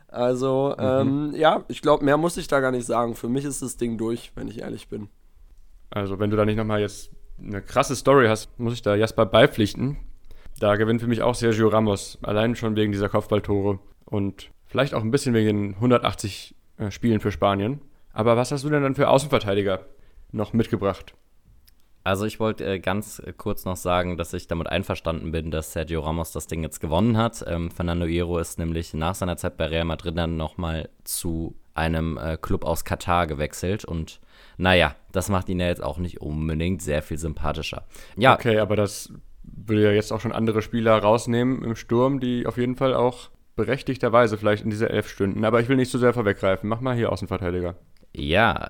Also, ja, ich glaube, mehr muss ich da gar nicht sagen. Für mich ist das Ding durch, wenn ich ehrlich bin. Also, wenn du da nicht nochmal jetzt eine krasse Story hast, muss ich da Jasper beipflichten. Da gewinnt für mich auch Sergio Ramos, allein schon wegen dieser Kopfballtore und vielleicht auch ein bisschen wegen den 180 Spielen für Spanien. Aber was hast du denn dann für Außenverteidiger noch mitgebracht? Also ich wollte ganz kurz noch sagen, dass ich damit einverstanden bin, dass Sergio Ramos das Ding jetzt gewonnen hat. Fernando Hierro ist nämlich nach seiner Zeit bei Real Madrid dann nochmal zu einem Club aus Katar gewechselt und naja, das macht ihn ja jetzt auch nicht unbedingt sehr viel sympathischer. Ja. Okay, aber das würde ja jetzt auch schon andere Spieler rausnehmen im Sturm, die auf jeden Fall auch berechtigterweise vielleicht in diese 11 stünden. Aber ich will nicht zu sehr vorweggreifen. Mach mal hier Außenverteidiger. Ja,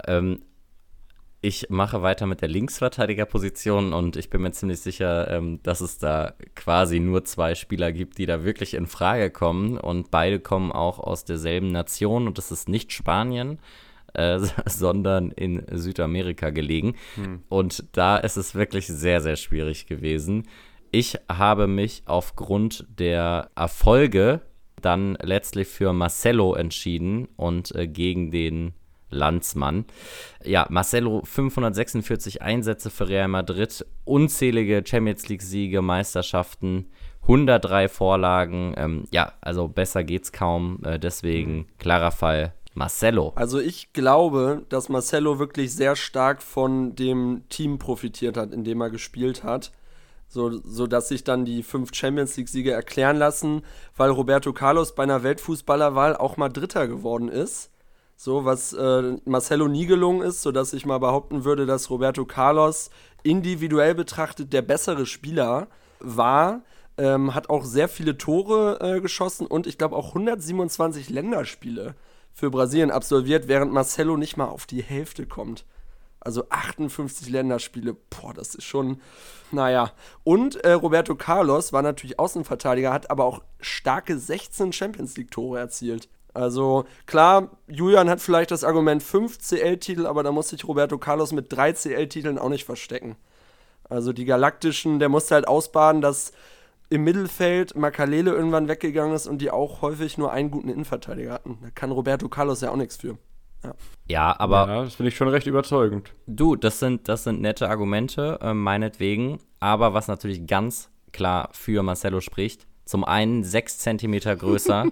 ich mache weiter mit der Linksverteidigerposition und ich bin mir ziemlich sicher, dass es da quasi nur zwei Spieler gibt, die da wirklich in Frage kommen und beide kommen auch aus derselben Nation und das ist nicht Spanien, sondern in Südamerika gelegen. Und da ist es wirklich sehr, sehr schwierig gewesen. Ich habe mich aufgrund der Erfolge dann letztlich für Marcelo entschieden und gegen den Landsmann. Ja, Marcelo, 546 Einsätze für Real Madrid, unzählige Champions-League-Siege, Meisterschaften, 103 Vorlagen. Ja, also besser geht's kaum. Deswegen klarer Fall Marcelo. Also ich glaube, dass Marcelo wirklich sehr stark von dem Team profitiert hat, in dem er gespielt hat. So dass sich dann die 5 Champions-League-Siege erklären lassen, weil Roberto Carlos bei einer Weltfußballerwahl auch mal Dritter geworden ist. So, was Marcelo nie gelungen ist, sodass ich mal behaupten würde, dass Roberto Carlos individuell betrachtet der bessere Spieler war, hat auch sehr viele Tore geschossen und ich glaube auch 127 Länderspiele für Brasilien absolviert, während Marcelo nicht mal auf die Hälfte kommt. Also 58 Länderspiele, boah, das ist schon, naja. Und Roberto Carlos war natürlich Außenverteidiger, hat aber auch starke 16 Champions-League-Tore erzielt. Also klar, Julian hat vielleicht das Argument 5 CL-Titel, aber da muss sich Roberto Carlos mit 3 CL-Titeln auch nicht verstecken. Also die Galaktischen, der musste halt ausbaden, dass im Mittelfeld Makalele irgendwann weggegangen ist und die auch häufig nur einen guten Innenverteidiger hatten. Da kann Roberto Carlos ja auch nichts für. Ja, aber ja, das finde ich schon recht überzeugend. Du, das sind nette Argumente, meinetwegen. Aber was natürlich ganz klar für Marcelo spricht, zum einen 6 Zentimeter größer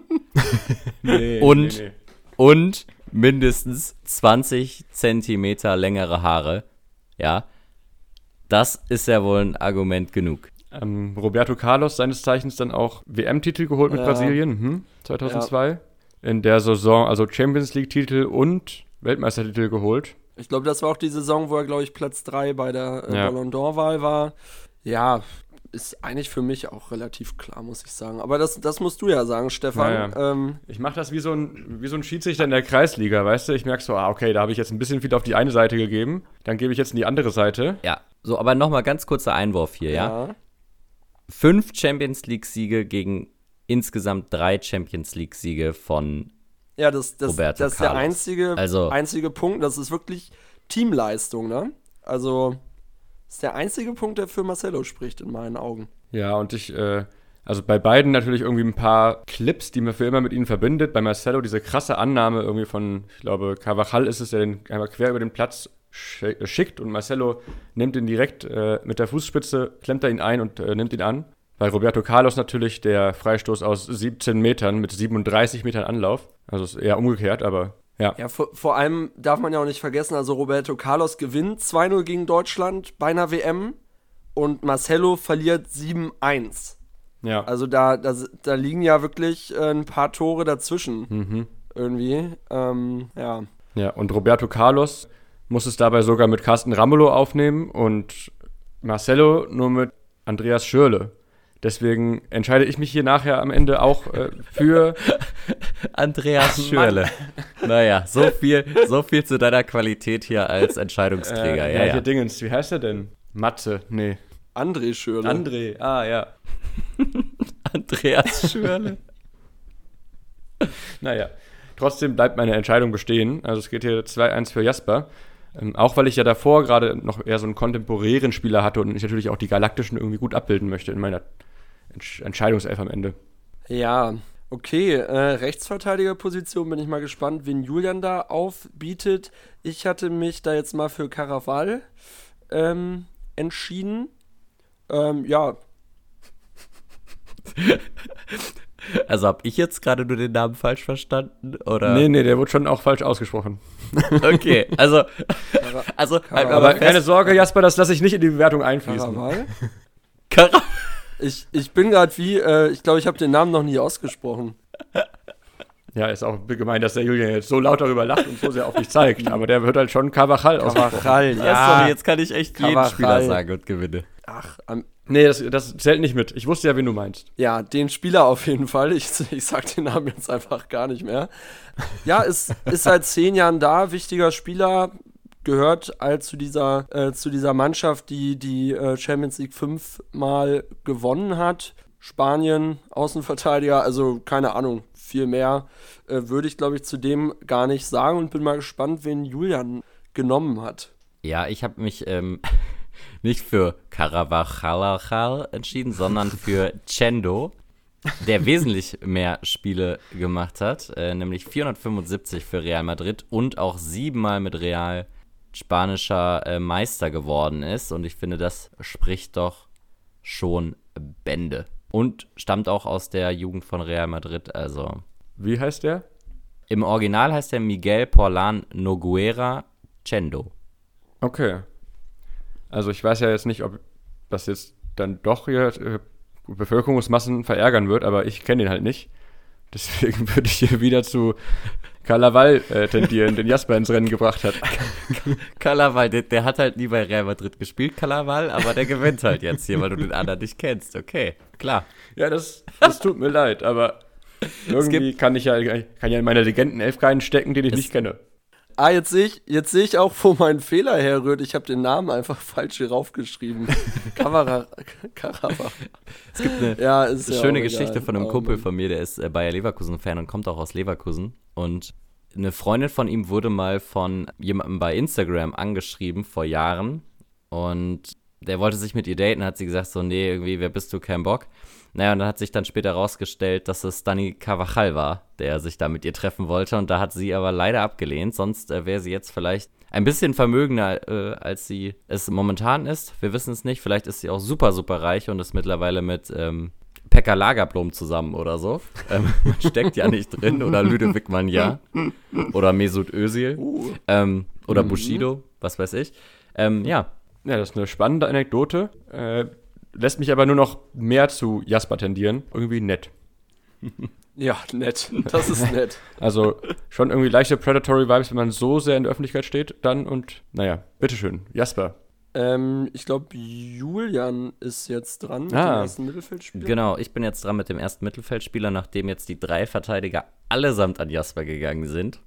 und mindestens 20 Zentimeter längere Haare. Ja, das ist ja wohl ein Argument genug. Roberto Carlos, seines Zeichens dann auch WM-Titel geholt mit Brasilien, 2002. Ja. In der Saison, also Champions-League-Titel und Weltmeistertitel geholt. Ich glaube, das war auch die Saison, wo er, glaube ich, Platz 3 bei der Ballon d'Or-Wahl war. Ja, ist eigentlich für mich auch relativ klar, muss ich sagen. Aber das musst du ja sagen, Stefan. Naja. Ich mache das wie so ein Schiedsrichter in der Kreisliga, weißt du? Ich merke so, okay, da habe ich jetzt ein bisschen viel auf die eine Seite gegeben, dann gebe ich jetzt in die andere Seite. Ja, so, aber nochmal ganz kurzer Einwurf hier, ja? 5 Champions-League-Siege gegen insgesamt 3 Champions-League-Siege von Roberto Carlos. Das ist der einzige Punkt, das ist wirklich Teamleistung, ne? Also ist der einzige Punkt, der für Marcelo spricht, in meinen Augen. Ja, und ich, also bei beiden natürlich irgendwie ein paar Clips, die man für immer mit ihnen verbindet. Bei Marcelo diese krasse Annahme irgendwie von, ich glaube, Carvajal ist es, der den einmal quer über den Platz schickt und Marcelo nimmt ihn direkt mit der Fußspitze, klemmt er ihn ein und nimmt ihn an. Bei Roberto Carlos natürlich der Freistoß aus 17 Metern mit 37 Metern Anlauf. Also ist eher umgekehrt, aber ja, vor allem darf man ja auch nicht vergessen, also Roberto Carlos gewinnt 2-0 gegen Deutschland bei einer WM und Marcelo verliert 7-1. Ja. Also da liegen ja wirklich ein paar Tore dazwischen irgendwie. Ja, und Roberto Carlos muss es dabei sogar mit Carsten Ramelow aufnehmen und Marcelo nur mit Andreas Schürrle. Deswegen entscheide ich mich hier nachher am Ende auch für Andreas Schürrle. Naja, so viel zu deiner Qualität hier als Entscheidungsträger. Ja. Dingens, wie heißt er denn? Matze, nee. André Schürrle. André, ja. Andreas Schürrle. Naja, Trotzdem bleibt meine Entscheidung bestehen. Also es geht hier 2-1 für Jasper. Auch weil ich ja davor gerade noch eher so einen kontemporären Spieler hatte und ich natürlich auch die Galaktischen irgendwie gut abbilden möchte in meiner Entscheidungself am Ende. Ja, okay. Rechtsverteidigerposition bin ich mal gespannt, wen Julian da aufbietet. Ich hatte mich da jetzt mal für Carvajal entschieden. Ja. Also habe ich jetzt gerade nur den Namen falsch verstanden, oder? Nee, der wurde schon auch falsch ausgesprochen. Okay, also aber keine Sorge, Jasper, das lasse ich nicht in die Bewertung einfließen. Carvajal? Ich bin gerade wie, ich glaube, ich habe den Namen noch nie ausgesprochen. Ja, ist auch gemein, dass der Julian jetzt so laut darüber lacht und so sehr auf mich zeigt, aber der wird halt schon Carvajal ausgesprochen. Carvajal, ja. Sorry, jetzt kann ich echt jeden Spieler sagen und gewinne. Ach, nee, das zählt nicht mit. Ich wusste ja, wen du meinst. Ja, den Spieler auf jeden Fall. Ich sag den Namen jetzt einfach gar nicht mehr. Ja, ist seit 10 Jahren da, wichtiger Spieler, gehört als zu dieser Mannschaft, die Champions League 5-mal gewonnen hat. Spanien, Außenverteidiger, also keine Ahnung, viel mehr würde ich, glaube ich, zu dem gar nicht sagen und bin mal gespannt, wen Julian genommen hat. Ja, ich habe mich nicht für Carvajal entschieden, sondern für Cendo, der wesentlich mehr Spiele gemacht hat, nämlich 475 für Real Madrid und auch 7-mal mit Real spanischer Meister geworden ist. Und ich finde, das spricht doch schon Bände. Und stammt auch aus der Jugend von Real Madrid. Also. Wie heißt der? Im Original heißt der Miguel Polan Noguera Cendo. Okay. Also ich weiß ja jetzt nicht, ob das jetzt dann doch hier Bevölkerungsmassen verärgern wird, aber ich kenne den halt nicht. Deswegen würde ich hier wieder zu Carvajal tendieren, den Jasper ins Rennen gebracht hat. Carvajal, der hat halt nie bei Real Madrid gespielt, Carvajal, aber der gewinnt halt jetzt hier, weil du den anderen nicht kennst. Okay, klar. Ja, das tut mir leid, aber irgendwie kann ich ja in meiner Legendenelf keinen stecken, den ich nicht kenne. Ah, jetzt sehe ich auch, wo mein Fehler herrührt. Ich habe den Namen einfach falsch hier raufgeschrieben. Carvajal. Es gibt eine schöne Geschichte von einem Kumpel von mir, der ist Bayer Leverkusen-Fan und kommt auch aus Leverkusen. Und eine Freundin von ihm wurde mal von jemandem bei Instagram angeschrieben vor Jahren. Und der wollte sich mit ihr daten, hat sie gesagt so, nee, irgendwie, wer bist du, kein Bock. Naja, und dann hat sich dann später rausgestellt, dass es Dani Carvajal war, der sich da mit ihr treffen wollte. Und da hat sie aber leider abgelehnt. Sonst wäre sie jetzt vielleicht ein bisschen vermögender, als sie es momentan ist. Wir wissen es nicht. Vielleicht ist sie auch super, super reich und ist mittlerweile mit Pekka Lagerblom zusammen oder so. Man steckt ja nicht drin. Oder Ludovic Manja. Oder Mesut Özil. Oder Bushido. Was weiß ich. Ja, das ist eine spannende Anekdote. Lässt mich aber nur noch mehr zu Jasper tendieren. Irgendwie nett. Ja, nett. Das ist nett. Also schon irgendwie leichte Predatory-Vibes, wenn man so sehr in der Öffentlichkeit steht dann und, naja, bitteschön, Jasper. Ich glaube, Julian ist jetzt dran mit dem ersten Mittelfeldspieler. Genau, ich bin jetzt dran mit dem ersten Mittelfeldspieler, nachdem jetzt die 3 Verteidiger allesamt an Jasper gegangen sind.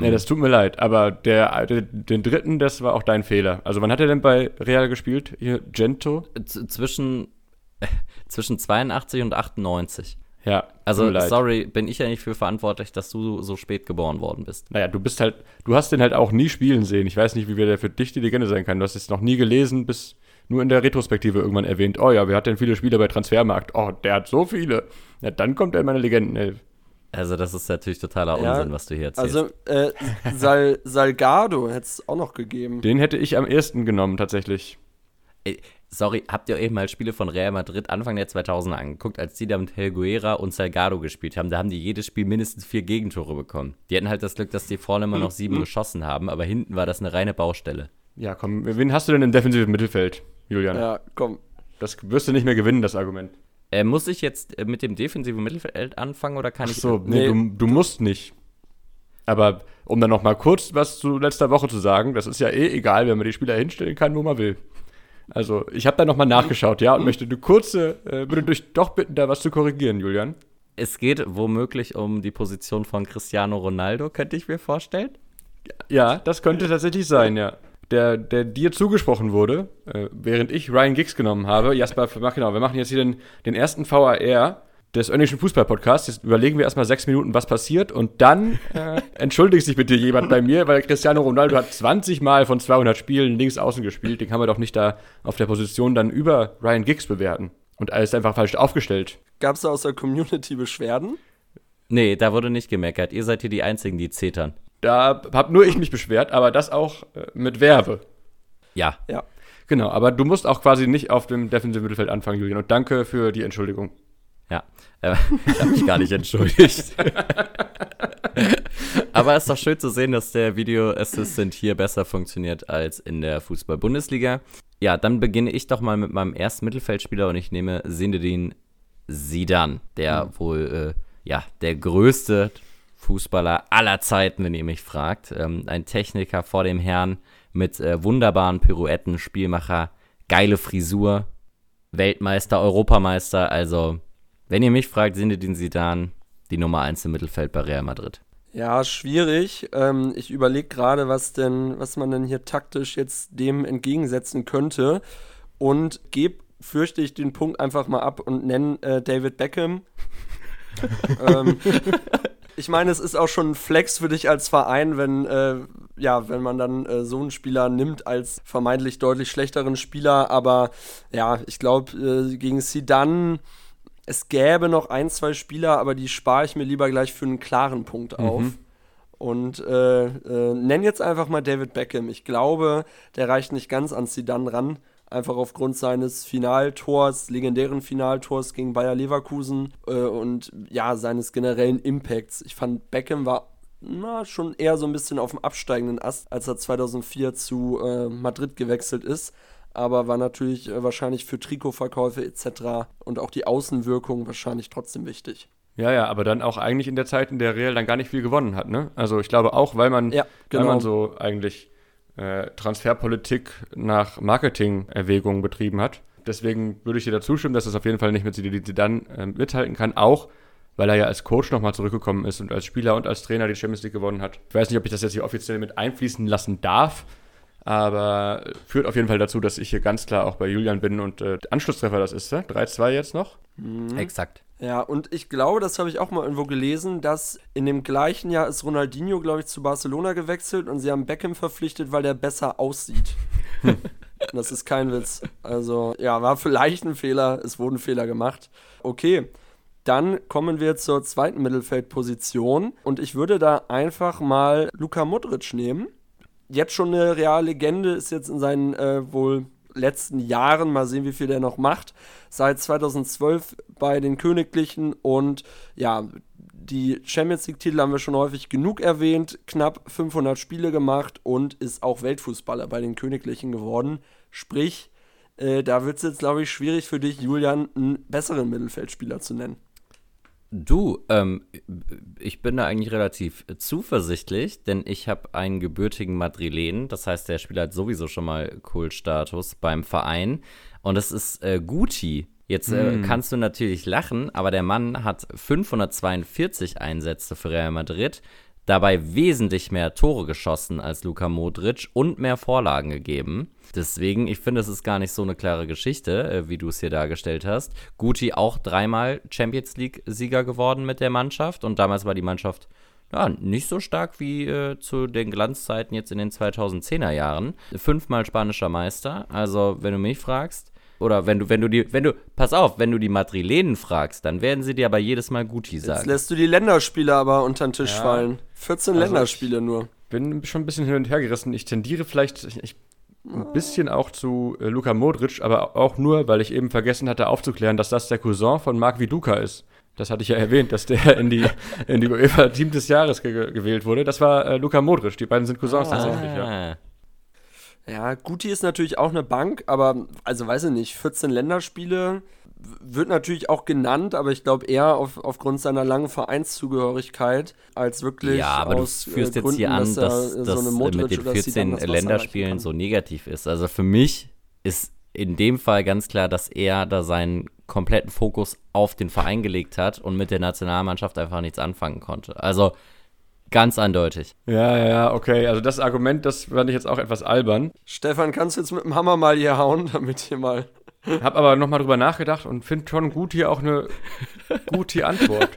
Nee, das tut mir leid, aber den dritten, das war auch dein Fehler. Also wann hat er denn bei Real gespielt, hier Cendo? Zwischen 82 und 98. Ja, also sorry, bin ich ja nicht für verantwortlich, dass du so spät geboren worden bist. Naja, du hast den halt auch nie spielen sehen. Ich weiß nicht, wie der für dich die Legende sein kann. Du hast es noch nie gelesen, bis nur in der Retrospektive irgendwann erwähnt. Oh ja, wer hat denn viele Spieler bei Transfermarkt? Oh, der hat so viele. Ja, dann kommt er in meine Legendenelf. Also das ist natürlich totaler Unsinn, was du hier erzählst. Also Salgado hätte es auch noch gegeben. Den hätte ich am ehesten genommen, tatsächlich. Ey, sorry, habt ihr eben mal Spiele von Real Madrid Anfang der 2000er angeguckt, als die da mit Helguera und Salgado gespielt haben? Da haben die jedes Spiel mindestens 4 Gegentore bekommen. Die hatten halt das Glück, dass die vorne immer noch 7 geschossen haben, aber hinten war das eine reine Baustelle. Ja, komm, wen hast du denn im defensiven Mittelfeld, Julian? Ja, komm. Das wirst du nicht mehr gewinnen, das Argument. Muss ich jetzt mit dem defensiven Mittelfeld anfangen oder kann ich... Achso, nee, du musst nicht. Aber um dann noch mal kurz was zu letzter Woche zu sagen, das ist ja egal, wenn man die Spieler hinstellen kann, wo man will. Also, ich habe da noch mal nachgeschaut, ja, und möchte eine kurze... würde dich doch bitten, da was zu korrigieren, Julian. Es geht womöglich um die Position von Cristiano Ronaldo, könnte ich mir vorstellen. Ja, das könnte tatsächlich sein, ja. Der dir zugesprochen wurde, während ich Ryan Giggs genommen habe. Jasper, genau, wir machen jetzt hier den ersten VAR. des Oenning'schen Fußball-Podcasts. Jetzt überlegen wir erstmal 6 Minuten, was passiert, und dann entschuldigt sich bitte jemand bei mir, weil Cristiano Ronaldo hat 20 Mal von 200 Spielen links außen gespielt. Den kann man doch nicht da auf der Position dann über Ryan Giggs bewerten. Und alles einfach falsch aufgestellt. Gab es da aus der Community Beschwerden? Nee, da wurde nicht gemeckert. Ihr seid hier die Einzigen, die zetern. Da hab nur ich mich beschwert, aber das auch mit Werbe. Ja. Ja. Genau, aber du musst auch quasi nicht auf dem defensiven Mittelfeld anfangen, Julian. Und danke für die Entschuldigung. Ja, ich habe mich gar nicht entschuldigt. Aber es ist doch schön zu sehen, dass der Video Assistant hier besser funktioniert als in der Fußball-Bundesliga. Ja, dann beginne ich doch mal mit meinem ersten Mittelfeldspieler, und ich nehme Zinedine Zidane, der wohl der größte Fußballer aller Zeiten, wenn ihr mich fragt. Ein Techniker vor dem Herrn mit wunderbaren Pirouetten, Spielmacher, geile Frisur, Weltmeister, Europameister. Also, wenn ihr mich fragt, Zinedine Zidane die Nummer 1 im Mittelfeld bei Real Madrid. Ja, schwierig. Ich überlege gerade, was man denn hier taktisch jetzt dem entgegensetzen könnte, und gebe, fürchte ich, den Punkt einfach mal ab und nenne David Beckham. Ich meine, es ist auch schon ein Flex für dich als Verein, wenn man dann so einen Spieler nimmt als vermeintlich deutlich schlechteren Spieler. Aber ja, ich glaube, gegen Zidane, es gäbe noch 1, 2 Spieler, aber die spare ich mir lieber gleich für einen klaren Punkt auf. Und nenne jetzt einfach mal David Beckham. Ich glaube, der reicht nicht ganz an Zidane ran. Einfach aufgrund seines legendären Finaltors gegen Bayer Leverkusen und ja, seines generellen Impacts. Ich fand, Beckham war schon eher so ein bisschen auf dem absteigenden Ast, als er 2004 zu Madrid gewechselt ist. Aber war natürlich wahrscheinlich für Trikotverkäufe etc. und auch die Außenwirkung wahrscheinlich trotzdem wichtig. Ja, aber dann auch eigentlich in der Zeit, in der Real dann gar nicht viel gewonnen hat, ne? Also ich glaube auch, weil man so eigentlich Transferpolitik nach Marketing-Erwägungen betrieben hat. Deswegen würde ich dir da zustimmen, dass das auf jeden Fall nicht mit Zidane mithalten kann, auch weil er ja als Coach nochmal zurückgekommen ist und als Spieler und als Trainer die Champions League gewonnen hat. Ich weiß nicht, ob ich das jetzt hier offiziell mit einfließen lassen darf, aber führt auf jeden Fall dazu, dass ich hier ganz klar auch bei Julian bin, und Anschlusstreffer, das ist, 3-2 jetzt noch. Mhm. Exakt. Ja, und ich glaube, das habe ich auch mal irgendwo gelesen, dass in dem gleichen Jahr ist Ronaldinho, glaube ich, zu Barcelona gewechselt, und sie haben Beckham verpflichtet, weil der besser aussieht. Das ist kein Witz. Also, ja, war vielleicht ein Fehler, es wurden Fehler gemacht. Okay, dann kommen wir zur zweiten Mittelfeldposition, und ich würde da einfach mal Luka Modric nehmen. Jetzt schon eine reale Legende, ist jetzt in seinen wohl letzten Jahren, mal sehen, wie viel der noch macht, seit 2012 bei den Königlichen, und ja, die Champions League-Titel haben wir schon häufig genug erwähnt, knapp 500 Spiele gemacht und ist auch Weltfußballer bei den Königlichen geworden, sprich, da wird es jetzt, glaube ich, schwierig für dich, Julian, einen besseren Mittelfeldspieler zu nennen. Du, ich bin da eigentlich relativ zuversichtlich, denn ich habe einen gebürtigen Madrilen, das heißt, der Spieler hat sowieso schon mal Kultstatus beim Verein, und das ist Guti. Jetzt kannst du natürlich lachen, aber der Mann hat 542 Einsätze für Real Madrid, dabei wesentlich mehr Tore geschossen als Luka Modric und mehr Vorlagen gegeben. Deswegen, ich finde, es ist gar nicht so eine klare Geschichte, wie du es hier dargestellt hast. Guti auch 3-mal Champions-League-Sieger geworden mit der Mannschaft, und damals war die Mannschaft nicht so stark wie zu den Glanzzeiten jetzt in den 2010er Jahren. 5-mal spanischer Meister, also wenn du mich fragst, oder wenn du die Madrilenen fragst, dann werden sie dir aber jedes Mal Guti sagen. Jetzt lässt du die Länderspiele aber unter den Tisch fallen. 14 also Länderspiele nur. Ich bin schon ein bisschen hin und her gerissen. Ich tendiere vielleicht ein bisschen auch zu Luka Modric, aber auch nur, weil ich eben vergessen hatte aufzuklären, dass das der Cousin von Mark Viduka ist. Das hatte ich ja erwähnt, dass der in die UEFA Team des Jahres gewählt wurde. Das war Luka Modric. Die beiden sind Cousins tatsächlich, ja. Ja, Guti ist natürlich auch eine Bank, aber, also weiß ich nicht, 14 Länderspiele wird natürlich auch genannt, aber ich glaube eher aufgrund seiner langen Vereinszugehörigkeit als wirklich. Ja, aber aus, du führst Gründen, jetzt hier an, dass so mit den 14 Länderspielen so negativ ist. Also für mich ist in dem Fall ganz klar, dass er da seinen kompletten Fokus auf den Verein gelegt hat und mit der Nationalmannschaft einfach nichts anfangen konnte. Also ganz eindeutig. Ja, okay. Also das Argument, das fand ich jetzt auch etwas albern. Stefan, kannst du jetzt mit dem Hammer mal hier hauen, damit hier mal Hab aber nochmal drüber nachgedacht und finde schon gut hier auch eine gute Antwort.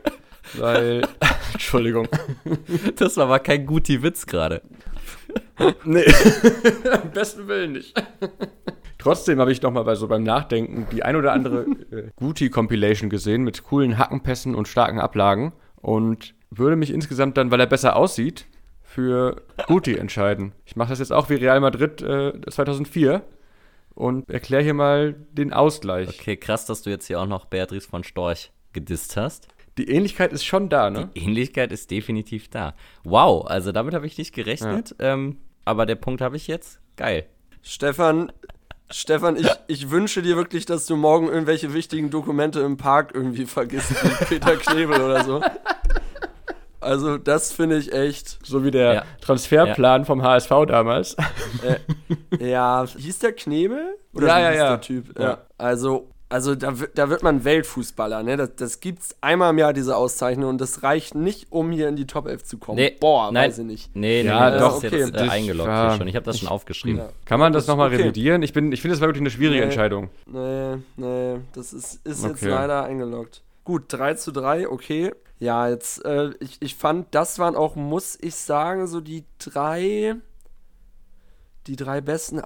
Weil, Entschuldigung. Das war aber kein guter Witz gerade. Nee, am besten Willen nicht. Trotzdem habe ich nochmal beim Nachdenken die ein oder andere Guti-Compilation gesehen mit coolen Hackenpässen und starken Ablagen und würde mich insgesamt dann, weil er besser aussieht, für Guti entscheiden. Ich mache das jetzt auch wie Real Madrid 2004 und erkläre hier mal den Ausgleich. Okay, krass, dass du jetzt hier auch noch Beatrice von Storch gedisst hast. Die Ähnlichkeit ist schon da, ne? Die Ähnlichkeit ist definitiv da. Wow, also damit habe ich nicht gerechnet, ja. Aber der Punkt habe ich jetzt. Geil. Stefan, ich wünsche dir wirklich, dass du morgen irgendwelche wichtigen Dokumente im Park irgendwie vergisst, wie Peter Knebel oder so. Also das finde ich echt... So wie der Transferplan vom HSV damals. Ja, hieß der Knebel? Oder hieß der Typ? Ja. Also da wird man Weltfußballer, ne? Das gibt's einmal im Jahr, diese Auszeichnung, und das reicht nicht, um hier in die Top 11 zu kommen. Nee. Boah, weiß ich nicht. Das ist jetzt eingeloggt hier schon. Ich habe das schon aufgeschrieben. Ja. Kann man das nochmal revidieren? Ich finde, das war wirklich eine schwierige Entscheidung. Nee, das ist jetzt leider eingeloggt. Gut, 3:3, okay. Ja, jetzt, ich fand, das waren auch, muss ich sagen, so die drei besten.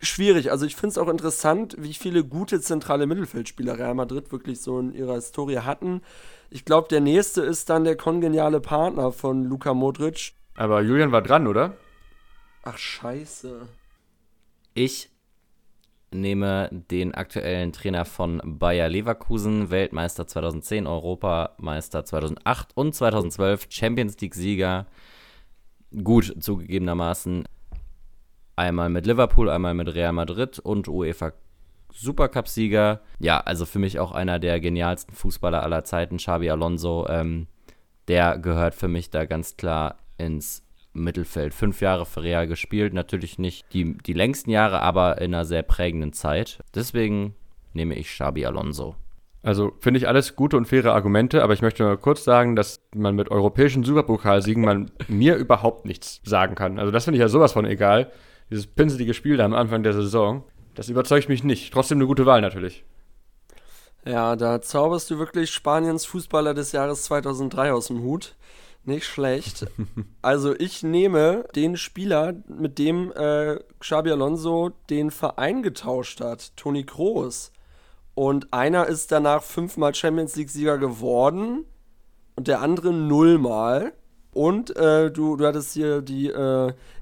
Schwierig, also ich finde es auch interessant, wie viele gute zentrale Mittelfeldspieler Real Madrid wirklich so in ihrer Historie hatten. Ich glaube, der nächste ist dann der kongeniale Partner von Luka Modric. Aber Julian war dran, oder? Ach, scheiße. Ich nehme den aktuellen Trainer von Bayer Leverkusen, Weltmeister 2010, Europameister 2008 und 2012, Champions-League-Sieger, gut zugegebenermaßen. Einmal mit Liverpool, einmal mit Real Madrid und UEFA Supercup-Sieger. Ja, also für mich auch einer der genialsten Fußballer aller Zeiten, Xabi Alonso. Der gehört für mich da ganz klar ins Mittelfeld. 5 Jahre für Real gespielt, natürlich nicht die längsten Jahre, aber in einer sehr prägenden Zeit. Deswegen nehme ich Xabi Alonso. Also finde ich alles gute und faire Argumente, aber ich möchte mal kurz sagen, dass man mit europäischen Superpokalsiegen mir überhaupt nichts sagen kann. Also das finde ich ja sowas von egal. Dieses pinselige Spiel da am Anfang der Saison, das überzeugt mich nicht. Trotzdem eine gute Wahl natürlich. Ja, da zauberst du wirklich Spaniens Fußballer des Jahres 2003 aus dem Hut. Nicht schlecht. Also ich nehme den Spieler, mit dem Xabi Alonso den Verein getauscht hat, Toni Kroos. Und einer ist danach 5-mal Champions-League-Sieger geworden und der andere 0-mal. Und du hattest hier die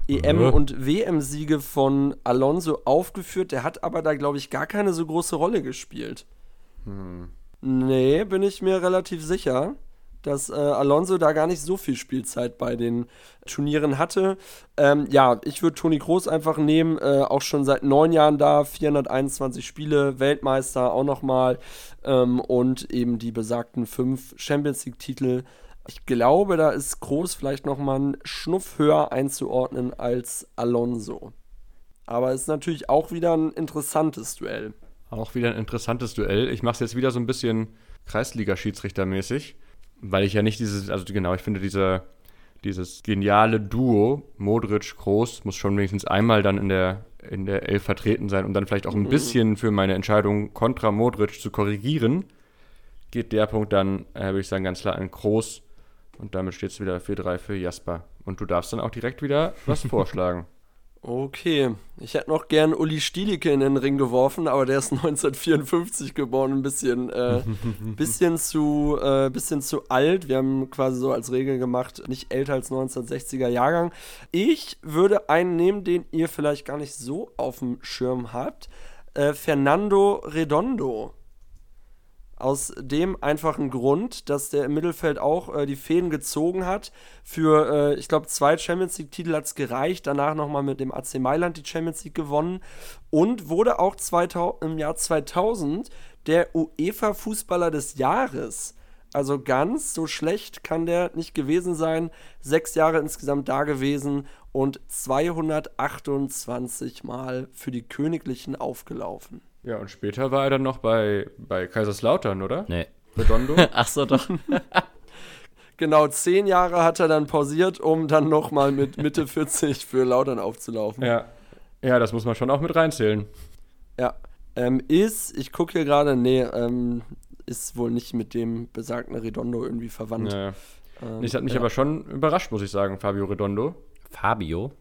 EM- und WM-Siege von Alonso aufgeführt. Der hat aber da, glaube ich, gar keine so große Rolle gespielt. Nee, bin ich mir relativ sicher, dass Alonso da gar nicht so viel Spielzeit bei den Turnieren hatte. Ich würde Toni Kroos einfach nehmen. Auch schon seit 9 Jahren da, 421 Spiele, Weltmeister auch nochmal. Und eben die besagten 5 Champions-League-Titel. Ich glaube, da ist Kroos vielleicht nochmal einen Schnuff höher einzuordnen als Alonso. Aber es ist natürlich auch wieder ein interessantes Duell. Ich mache es jetzt wieder so ein bisschen Kreisliga-Schiedsrichtermäßig, weil ich ja nicht ich finde dieses geniale Duo Modric-Kroos muss schon wenigstens einmal dann in der Elf vertreten sein, um dann vielleicht auch ein bisschen für meine Entscheidung kontra Modric zu korrigieren. Geht der Punkt dann, würde ich sagen, ganz klar an Kroos. Und damit steht es wieder 4:3 für Jasper. Und du darfst dann auch direkt wieder was vorschlagen. Okay, ich hätte noch gern Uli Stielicke in den Ring geworfen, aber der ist 1954 geboren, bisschen zu alt. Wir haben quasi so als Regel gemacht, nicht älter als 1960er Jahrgang. Ich würde einen nehmen, den ihr vielleicht gar nicht so auf dem Schirm habt. Fernando Redondo. Aus dem einfachen Grund, dass der im Mittelfeld auch die Fäden gezogen hat. Für, ich glaube, 2 Champions-League-Titel hat es gereicht. Danach nochmal mit dem AC Mailand die Champions League gewonnen. Und wurde auch im Jahr 2000 der UEFA-Fußballer des Jahres. Also ganz so schlecht kann der nicht gewesen sein. 6 Jahre insgesamt da gewesen und 228 Mal für die Königlichen aufgelaufen. Ja, und später war er dann noch bei Kaiserslautern, oder? Nee. Redondo? Ach so, doch. Genau, 10 Jahre hat er dann pausiert, um dann nochmal mit Mitte 40 für Lautern aufzulaufen. Ja, das muss man schon auch mit reinzählen. Ja, Ist, ich gucke hier gerade, ist wohl nicht mit dem besagten Redondo irgendwie verwandt. Naja. Ich habe mich aber schon überrascht, muss ich sagen, Fabio Redondo. Fabio?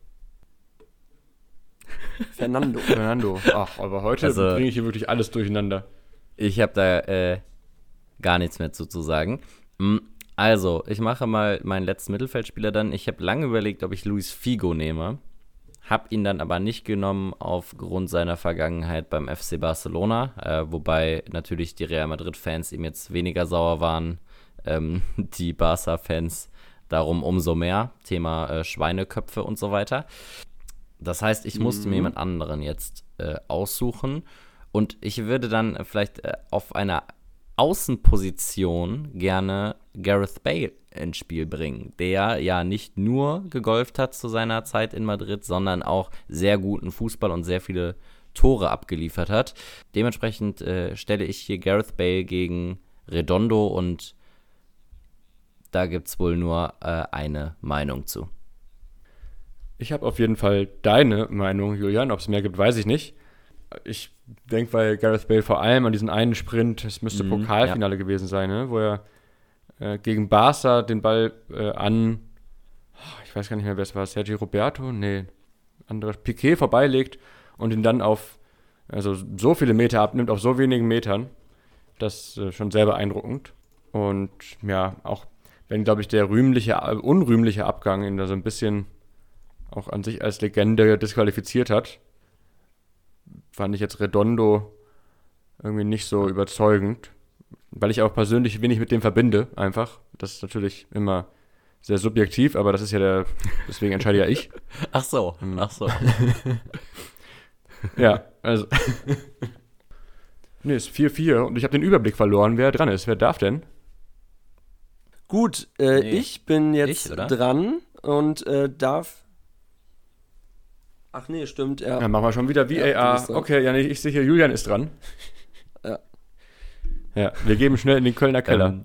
Fernando. Ach, aber heute bringe ich hier wirklich alles durcheinander. Ich habe da gar nichts mehr zu sagen. Also, ich mache mal meinen letzten Mittelfeldspieler dann. Ich habe lange überlegt, ob ich Luis Figo nehme. Hab ihn dann aber nicht genommen aufgrund seiner Vergangenheit beim FC Barcelona. Wobei natürlich die Real Madrid-Fans ihm jetzt weniger sauer waren. Die Barca-Fans darum umso mehr. Thema Schweineköpfe und so weiter. Das heißt, ich musste mir jemand anderen jetzt aussuchen. Und ich würde dann vielleicht auf einer Außenposition gerne Gareth Bale ins Spiel bringen, der ja nicht nur gegolft hat zu seiner Zeit in Madrid, sondern auch sehr guten Fußball und sehr viele Tore abgeliefert hat. Dementsprechend stelle ich hier Gareth Bale gegen Redondo und da gibt es wohl nur eine Meinung zu. Ich habe auf jeden Fall deine Meinung, Julian. Ob es mehr gibt, weiß ich nicht. Ich denke bei Gareth Bale vor allem an diesen einen Sprint, es müsste Pokalfinale gewesen sein, ne? Wo er gegen Barca den Ball ich weiß gar nicht mehr, wer es war, Sergio Roberto? Nee, anderer Piquet vorbeilegt und ihn dann auf so viele Meter abnimmt, auf so wenigen Metern. Das ist schon sehr beeindruckend. Und ja, auch wenn, glaube ich, der unrühmliche Abgang ihn da so ein bisschen auch an sich als Legende disqualifiziert hat, fand ich jetzt Redondo irgendwie nicht so überzeugend, weil ich auch persönlich wenig mit dem verbinde, einfach. Das ist natürlich immer sehr subjektiv, aber das ist ja deswegen entscheide ja ich. Ach so. Ja, also. Nee, ist 4-4 und ich habe den Überblick verloren, wer dran ist. Wer darf denn? Gut, ich bin jetzt dran und darf. Ach nee, stimmt. Ja, dann machen wir schon wieder VAR. Ja, okay, ja, nee, ich sehe hier, Julian ist dran. Ja. Ja, wir geben schnell in den Kölner Keller.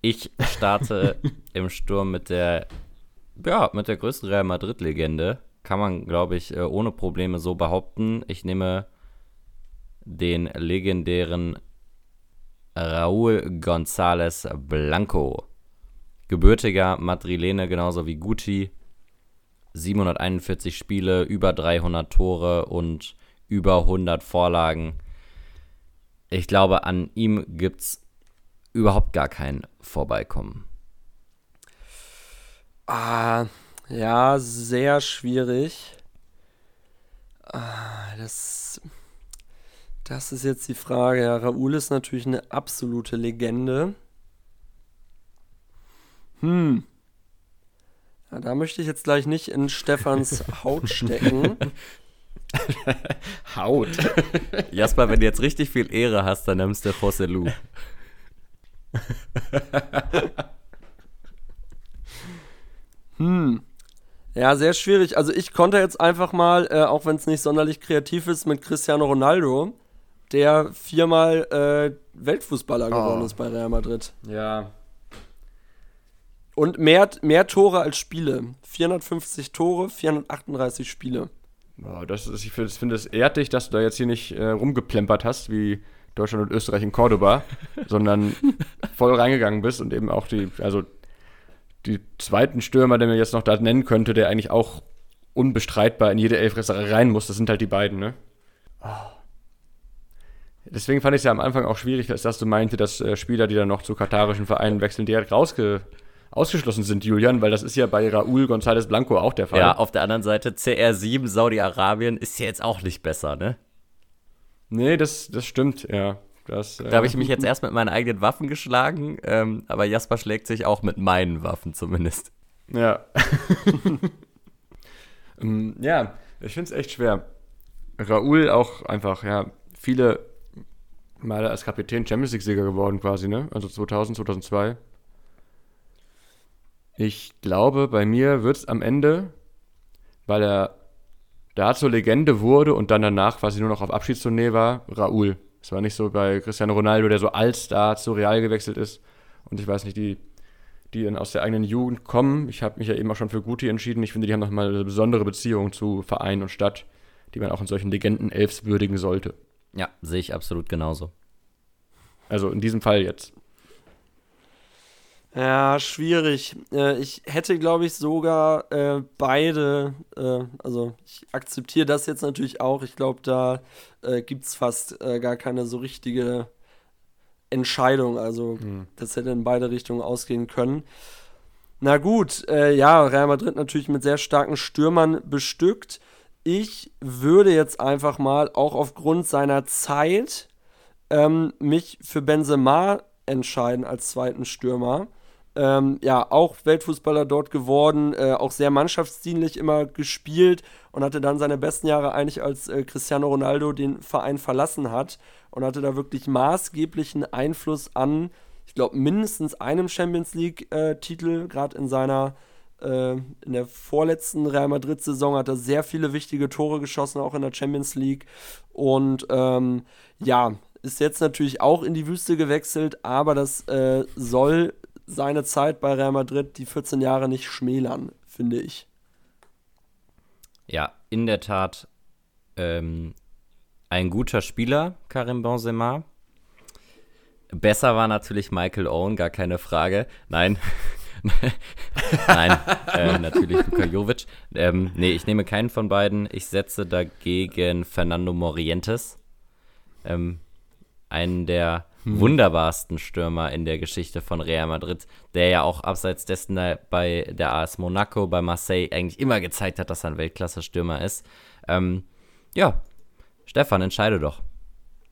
Ich starte im Sturm mit der größten Real Madrid-Legende. Kann man, glaube ich, ohne Probleme so behaupten. Ich nehme den legendären Raúl González Blanco. Gebürtiger Madrilene, genauso wie Guti. 741 Spiele, über 300 Tore und über 100 Vorlagen. Ich glaube, an ihm gibt es überhaupt gar kein Vorbeikommen. Ja, sehr schwierig. Das ist jetzt die Frage. Ja, Raúl ist natürlich eine absolute Legende. Ja, da möchte ich jetzt gleich nicht in Stefans Haut stecken. Haut. Jasper, wenn du jetzt richtig viel Ehre hast, dann nimmst du José Lu. Ja, sehr schwierig. Also ich konnte jetzt einfach mal, auch wenn es nicht sonderlich kreativ ist, mit Cristiano Ronaldo, der viermal Weltfußballer geworden ist bei Real Madrid. Ja. Und mehr Tore als Spiele. 450 Tore, 438 Spiele. Oh, ich finde es ehrlich, dass du da jetzt hier nicht rumgeplempert hast, wie Deutschland und Österreich in Cordoba, sondern voll reingegangen bist und eben auch die zweiten Stürmer, den man jetzt noch da nennen könnte, der eigentlich auch unbestreitbar in jede Elf rein muss. Das sind halt die beiden, ne? Oh. Deswegen fand ich es ja am Anfang auch schwierig, dass du meinte, dass Spieler, die dann noch zu katarischen Vereinen wechseln, direkt ausgeschlossen sind, Julian, weil das ist ja bei Raúl González Blanco auch der Fall. Ja, auf der anderen Seite, CR7 Saudi-Arabien ist ja jetzt auch nicht besser, ne? Nee, das stimmt, ja. Da habe ich mich jetzt erst mit meinen eigenen Waffen geschlagen, aber Jasper schlägt sich auch mit meinen Waffen zumindest. Ja. Ja, ich finde es echt schwer. Raúl auch einfach, ja, viele Male als Kapitän Champions-League-Sieger geworden quasi, ne? Also 2000, 2002. Ich glaube, bei mir wird es am Ende, weil er da zur Legende wurde und dann danach quasi nur noch auf Abschiedstournee war, Raúl. Es war nicht so bei Cristiano Ronaldo, der so als Star zu Real gewechselt ist. Und ich weiß nicht, die aus der eigenen Jugend kommen. Ich habe mich ja eben auch schon für Guti entschieden. Ich finde, die haben nochmal eine besondere Beziehung zu Verein und Stadt, die man auch in solchen Legenden-Elfs würdigen sollte. Ja, sehe ich absolut genauso. Also in diesem Fall jetzt. Ja, schwierig. Ich hätte, glaube ich, sogar beide, also ich akzeptiere das jetzt natürlich auch. Ich glaube, da gibt es fast gar keine so richtige Entscheidung. Also das hätte in beide Richtungen ausgehen können. Na gut, ja, Real Madrid natürlich mit sehr starken Stürmern bestückt. Ich würde jetzt einfach mal auch aufgrund seiner Zeit mich für Benzema entscheiden als zweiten Stürmer. Ja, auch Weltfußballer dort geworden, auch sehr mannschaftsdienlich immer gespielt und hatte dann seine besten Jahre eigentlich, als Cristiano Ronaldo den Verein verlassen hat, und hatte da wirklich maßgeblichen Einfluss an, ich glaube, mindestens einem Champions-League-Titel. Gerade in seiner in der vorletzten Real Madrid-Saison hat er sehr viele wichtige Tore geschossen, auch in der Champions League. Und ja, ist jetzt natürlich auch in die Wüste gewechselt, aber das soll seine Zeit bei Real Madrid, die 14 Jahre, nicht schmälern, finde ich. Ja, in der Tat ein guter Spieler, Karim Benzema. Besser war natürlich Michael Owen, gar keine Frage. Nein, nein, natürlich Luka Jovic. Nee, ich nehme keinen von beiden. Ich setze dagegen Fernando Morientes, einen der wunderbarsten Stürmer in der Geschichte von Real Madrid, der ja auch abseits dessen bei der AS Monaco, bei Marseille eigentlich immer gezeigt hat, dass er ein Weltklasse-Stürmer ist. Ja, Stefan, entscheide doch.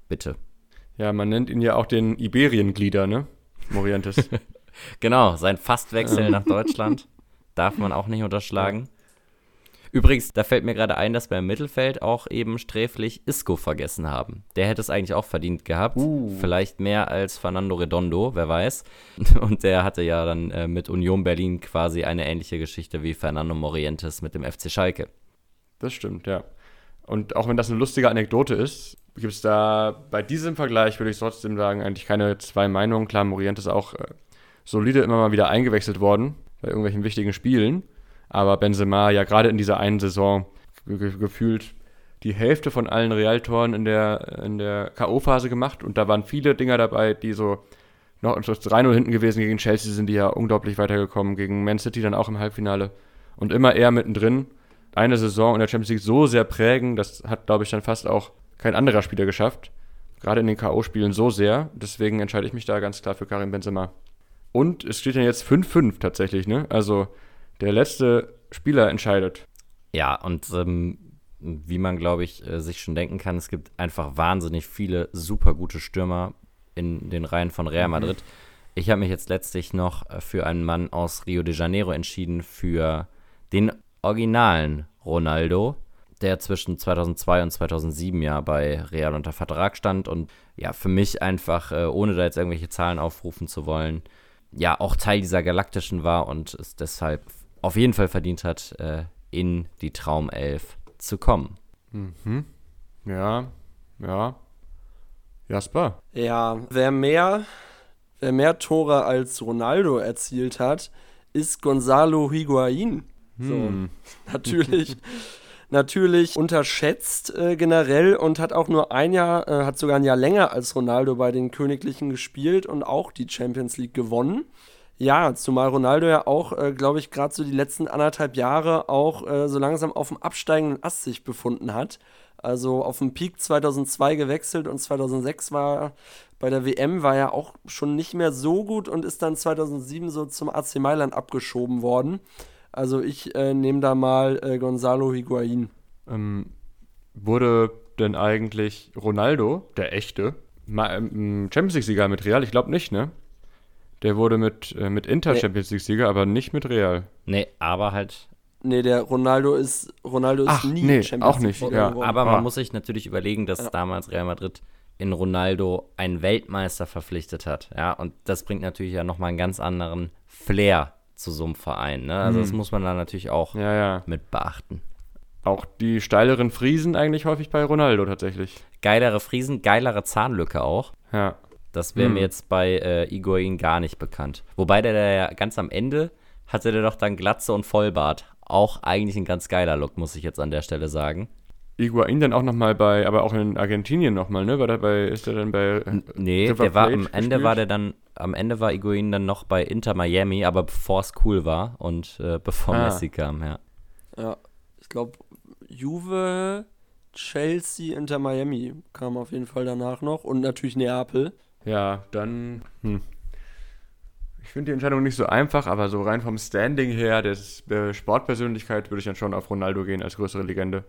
Bitte. Ja, man nennt ihn ja auch den Iberienglieder, ne? Morientes. Genau, sein Fastwechsel nach Deutschland darf man auch nicht unterschlagen. Übrigens, da fällt mir gerade ein, dass wir im Mittelfeld auch eben sträflich Isco vergessen haben. Der hätte es eigentlich auch verdient gehabt. Vielleicht mehr als Fernando Redondo, wer weiß. Und der hatte ja dann mit Union Berlin quasi eine ähnliche Geschichte wie Fernando Morientes mit dem FC Schalke. Das stimmt, ja. Und auch wenn das eine lustige Anekdote ist, gibt es da bei diesem Vergleich, würde ich trotzdem sagen, eigentlich keine zwei Meinungen. Klar, Morientes auch solide immer mal wieder eingewechselt worden bei irgendwelchen wichtigen Spielen. Aber Benzema ja gerade in dieser einen Saison gefühlt die Hälfte von allen Realtoren in der K.O.-Phase gemacht. Und da waren viele Dinger dabei, die so noch 3-0 hinten gewesen gegen Chelsea, sind die ja unglaublich weitergekommen. Gegen Man City dann auch im Halbfinale. Und immer eher mittendrin. Eine Saison in der Champions League so sehr prägen, das hat, glaube ich, dann fast auch kein anderer Spieler geschafft, gerade in den K.O.-Spielen so sehr. Deswegen entscheide ich mich da ganz klar für Karim Benzema. Und es steht ja jetzt 5-5 tatsächlich, ne? Also der letzte Spieler entscheidet. Ja, und wie man, glaube ich, sich schon denken kann, es gibt einfach wahnsinnig viele super gute Stürmer in den Reihen von Real Madrid. Ich habe mich jetzt letztlich noch für einen Mann aus Rio de Janeiro entschieden, für den originalen Ronaldo, der zwischen 2002 und 2007 ja bei Real unter Vertrag stand und ja, für mich einfach, ohne da jetzt irgendwelche Zahlen aufrufen zu wollen, ja, auch Teil dieser Galaktischen war und es deshalb auf jeden Fall verdient hat, in die Traumelf zu kommen. Mhm. Ja. Jasper? Ja, wer mehr Tore als Ronaldo erzielt hat, ist Gonzalo Higuaín. So, natürlich unterschätzt generell, und hat auch nur sogar ein Jahr länger als Ronaldo bei den Königlichen gespielt und auch die Champions League gewonnen. Ja, zumal Ronaldo ja auch, glaube ich, gerade so die letzten 1,5 Jahre auch so langsam auf dem absteigenden Ast sich befunden hat. Also auf dem Peak 2002 gewechselt, und 2006 bei der WM war er auch schon nicht mehr so gut und ist dann 2007 so zum AC Mailand abgeschoben worden. Also ich nehme da mal Gonzalo Higuaín. Wurde denn eigentlich Ronaldo, der echte, Champions-League-Sieger mit Real? Ich glaube nicht, ne? Der wurde mit Inter Champions-League-Sieger, aber nicht mit Real. Nee, aber halt... Nee, der Ronaldo ist Champions-League-Sieger geworden. Ja. Aber man muss sich natürlich überlegen, dass damals Real Madrid in Ronaldo einen Weltmeister verpflichtet hat. Ja, und das bringt natürlich ja nochmal einen ganz anderen Flair zu so einem Verein, ne? Also das muss man da natürlich auch mit beachten. Auch die steileren Friesen eigentlich häufig bei Ronaldo tatsächlich. Geilere Friesen, geilere Zahnlücke auch. Ja. Das wäre mir jetzt bei Higuaín gar nicht bekannt. Wobei der ja ganz am Ende hatte der doch dann Glatze und Vollbart. Auch eigentlich ein ganz geiler Look, muss ich jetzt an der Stelle sagen. Higuaín dann auch nochmal bei, aber auch in Argentinien nochmal, ne? War der bei, ist er dann bei nee, River der war Plate am Ende gespielt? War der dann, am Ende war Higuaín dann noch bei Inter Miami, aber bevor es cool war und bevor Messi kam, ja. Ja, ich glaube Juve, Chelsea, Inter Miami kam auf jeden Fall danach noch und natürlich Neapel. Ja, dann, ich finde die Entscheidung nicht so einfach, aber so rein vom Standing her, der Sportpersönlichkeit, würde ich dann schon auf Ronaldo gehen als größere Legende.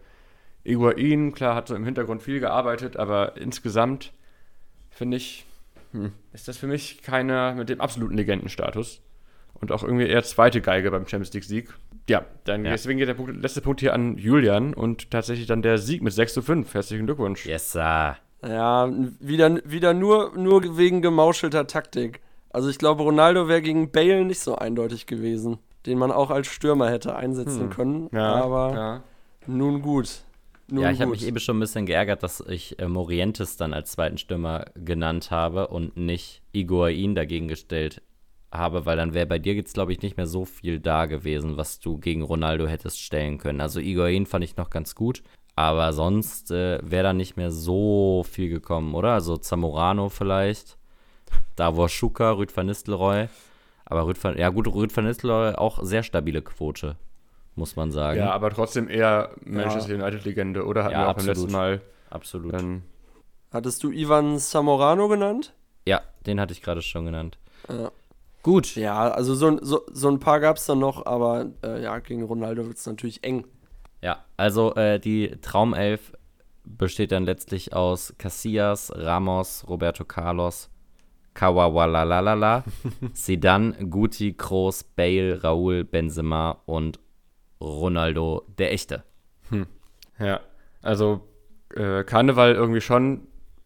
Higuaín, klar, hat so im Hintergrund viel gearbeitet, aber insgesamt finde ich, ist das für mich keiner mit dem absoluten Legendenstatus und auch irgendwie eher zweite Geige beim Champions-League-Sieg. Ja, dann deswegen geht der letzte Punkt hier an Julian und tatsächlich dann der Sieg mit 6:5. Herzlichen Glückwunsch. Yes, sir. Ja, wieder nur wegen gemauschelter Taktik. Also ich glaube, Ronaldo wäre gegen Bale nicht so eindeutig gewesen, den man auch als Stürmer hätte einsetzen können, nun gut. Nun ja, ich habe mich eben schon ein bisschen geärgert, dass ich Morientes dann als zweiten Stürmer genannt habe und nicht Higuaín dagegen gestellt habe, weil dann wäre bei dir jetzt, glaube ich, nicht mehr so viel da gewesen, was du gegen Ronaldo hättest stellen können. Also Higuaín fand ich noch ganz gut, aber sonst wäre da nicht mehr so viel gekommen, oder? Also Zamorano vielleicht, Davor Schuka, Ruud van Nistelrooy, aber Ruud van Nistelrooy auch sehr stabile Quote, muss man sagen. Ja, aber trotzdem eher Manchester United-Legende, oder? Hatten wir auch absolut. Beim letzten Mal. Absolut. Hattest du Ivan Zamorano genannt? Ja, den hatte ich gerade schon genannt. Ja. Gut. Ja, also so ein paar gab es dann noch, aber gegen Ronaldo wird es natürlich eng. Ja, also die Traumelf besteht dann letztlich aus Casillas, Ramos, Roberto Carlos, Kawawalalala, Zidane, Guti, Kroos, Bale, Raúl, Benzema und Ronaldo, der Echte. Ja, also Karneval irgendwie schon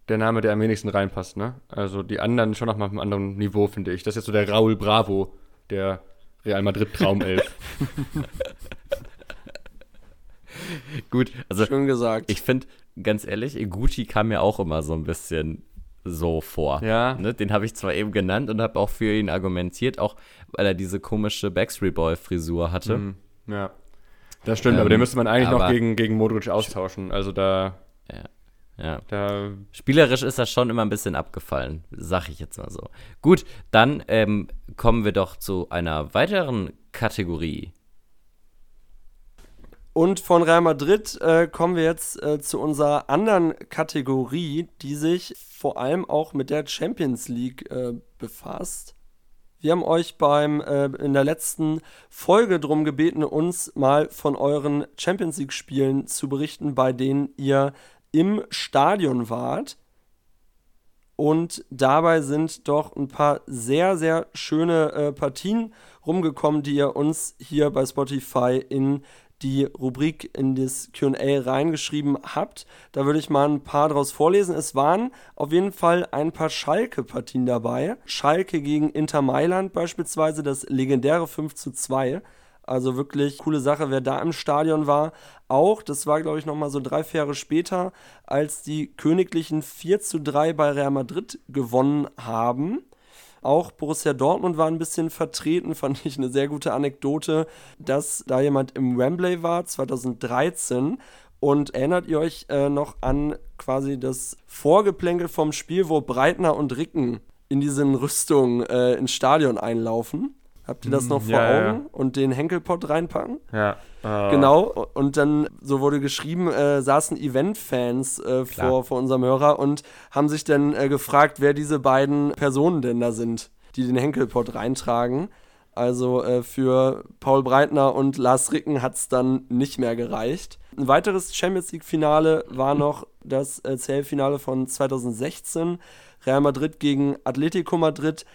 der Name, der am wenigsten reinpasst, ne? Also die anderen schon nochmal auf einem anderen Niveau, finde ich. Das ist jetzt so der Raúl Bravo, der Real Madrid-Traumelf. Gut, also schön gesagt. Ich finde, ganz ehrlich, Guti kam mir auch immer so ein bisschen so vor. Ja. Ne? Den habe ich zwar eben genannt und habe auch für ihn argumentiert, auch weil er diese komische Backstreet Boy-Frisur hatte. Ja, das stimmt, aber den müsste man eigentlich noch gegen Modric austauschen. Also da, da spielerisch ist das schon immer ein bisschen abgefallen, sag ich jetzt mal so. Gut, dann kommen wir doch zu einer weiteren Kategorie. Und von Real Madrid kommen wir jetzt zu unserer anderen Kategorie, die sich vor allem auch mit der Champions League befasst. Wir haben euch in der letzten Folge drum gebeten, uns mal von euren Champions-League-Spielen zu berichten, bei denen ihr im Stadion wart. Und dabei sind doch ein paar sehr, sehr schöne Partien rumgekommen, die ihr uns hier bei Spotify in die Rubrik in das Q&A reingeschrieben habt. Da würde ich mal ein paar draus vorlesen. Es waren auf jeden Fall ein paar Schalke-Partien dabei. Schalke gegen Inter Mailand beispielsweise, das legendäre 5:2. Also wirklich coole Sache, wer da im Stadion war. Auch, das war glaube ich nochmal so 3-4 Jahre später, als die Königlichen 4:3 bei Real Madrid gewonnen haben. Auch Borussia Dortmund war ein bisschen vertreten, fand ich eine sehr gute Anekdote, dass da jemand im Wembley war, 2013. Und erinnert ihr euch noch an quasi das Vorgeplänkel vom Spiel, wo Breitner und Ricken in diesen Rüstungen ins Stadion einlaufen? Habt ihr das noch vor Augen? Und den Henkelpott reinpacken? Ja. Genau. Und dann, so wurde geschrieben, saßen Event-Fans vor unserem Hörer und haben sich dann gefragt, wer diese beiden Personen denn da sind, die den Henkelpott reintragen. Also für Paul Breitner und Lars Ricken hat es dann nicht mehr gereicht. Ein weiteres Champions-League-Finale war noch das CL-Finale von 2016. Real Madrid gegen Atletico Madrid.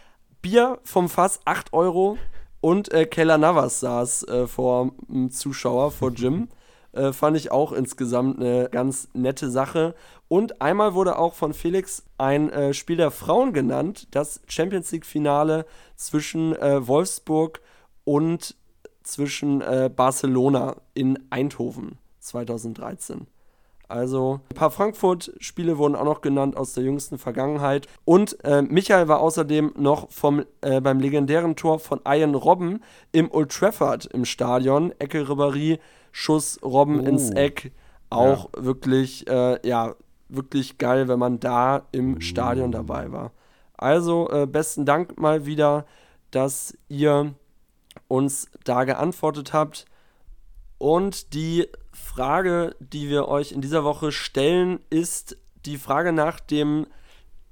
Bier vom Fass, 8 Euro und Keylor Navas saß vor einem Zuschauer, vor Jim. Fand ich auch insgesamt eine ganz nette Sache. Und einmal wurde auch von Felix ein Spiel der Frauen genannt, das Champions-League-Finale zwischen Wolfsburg und zwischen Barcelona in Eindhoven 2013. Also ein paar Frankfurt-Spiele wurden auch noch genannt aus der jüngsten Vergangenheit. Und Michael war außerdem noch beim legendären Tor von Ian Robben im Old Trafford im Stadion. Ecke Ribéry, Schuss Robben ins Eck. auch wirklich, wirklich geil, wenn man da im Stadion dabei war. Also besten Dank mal wieder, dass ihr uns da geantwortet habt. Und die Frage, die wir euch in dieser Woche stellen, ist die Frage nach dem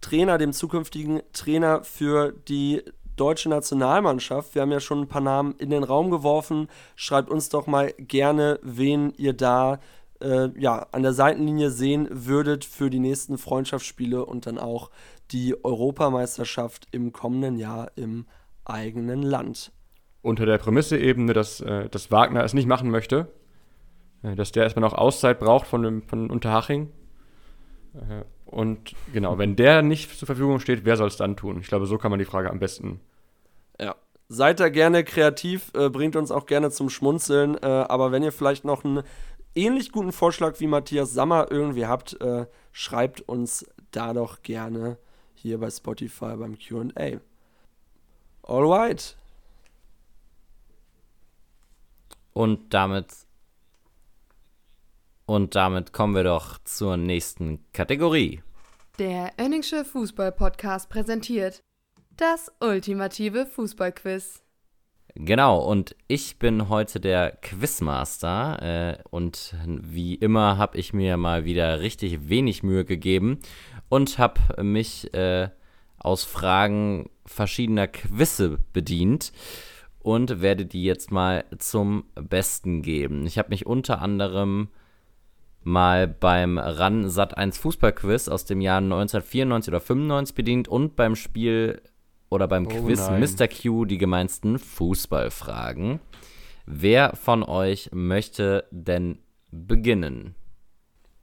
Trainer, dem zukünftigen Trainer für die deutsche Nationalmannschaft. Wir haben ja schon ein paar Namen in den Raum geworfen. Schreibt uns doch mal gerne, wen ihr da an der Seitenlinie sehen würdet für die nächsten Freundschaftsspiele und dann auch die Europameisterschaft im kommenden Jahr im eigenen Land. Unter der Prämisse eben, dass Wagner es nicht machen möchte, dass der erstmal noch Auszeit braucht von Unterhaching. Und genau, wenn der nicht zur Verfügung steht, wer soll es dann tun? Ich glaube, so kann man die Frage am besten. Ja, seid da gerne kreativ, bringt uns auch gerne zum Schmunzeln, aber wenn ihr vielleicht noch einen ähnlich guten Vorschlag wie Matthias Sammer irgendwie habt, schreibt uns da doch gerne hier bei Spotify beim Q&A. Alright. Und damit kommen wir doch zur nächsten Kategorie. Der Oenningsche Fußball-Podcast präsentiert das ultimative Fußballquiz. Genau, und ich bin heute der Quizmaster und wie immer habe ich mir mal wieder richtig wenig Mühe gegeben und habe mich aus Fragen verschiedener Quizze bedient und werde die jetzt mal zum Besten geben. Ich habe mich unter anderem mal beim RAN Sat1 Fußballquiz aus dem Jahr 1994 oder 95 bedient und beim Spiel oder beim Quiz Mr. Q die gemeinsten Fußballfragen. Wer von euch möchte denn beginnen?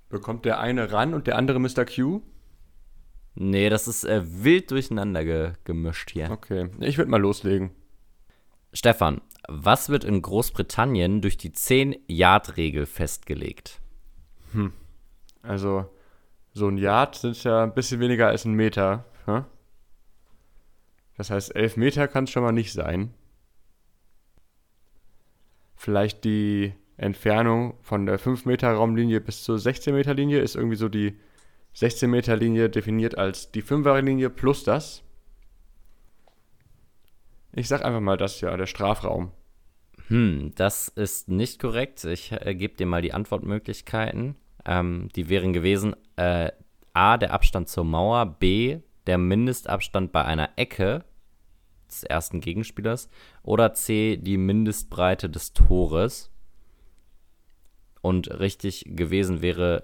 Bekommt der eine RAN und der andere Mr. Q? Nee, das ist wild durcheinander gemischt hier. Okay, ich würde mal loslegen. Stefan, was wird in Großbritannien durch die 10-Yard-Regel festgelegt? Also, so ein Yard sind ja ein bisschen weniger als ein Meter. Hm? Das heißt, 11 Meter kann es schon mal nicht sein. Vielleicht die Entfernung von der 5-Meter-Raumlinie bis zur 16-Meter-Linie ist irgendwie so die 16-Meter-Linie definiert als die 5er-Linie plus das. Ich sag einfach mal das, ja, der Strafraum. Das ist nicht korrekt. Ich gebe dir mal die Antwortmöglichkeiten. Die wären gewesen, A, der Abstand zur Mauer, B, der Mindestabstand bei einer Ecke des ersten Gegenspielers oder C, die Mindestbreite des Tores. Und richtig gewesen wäre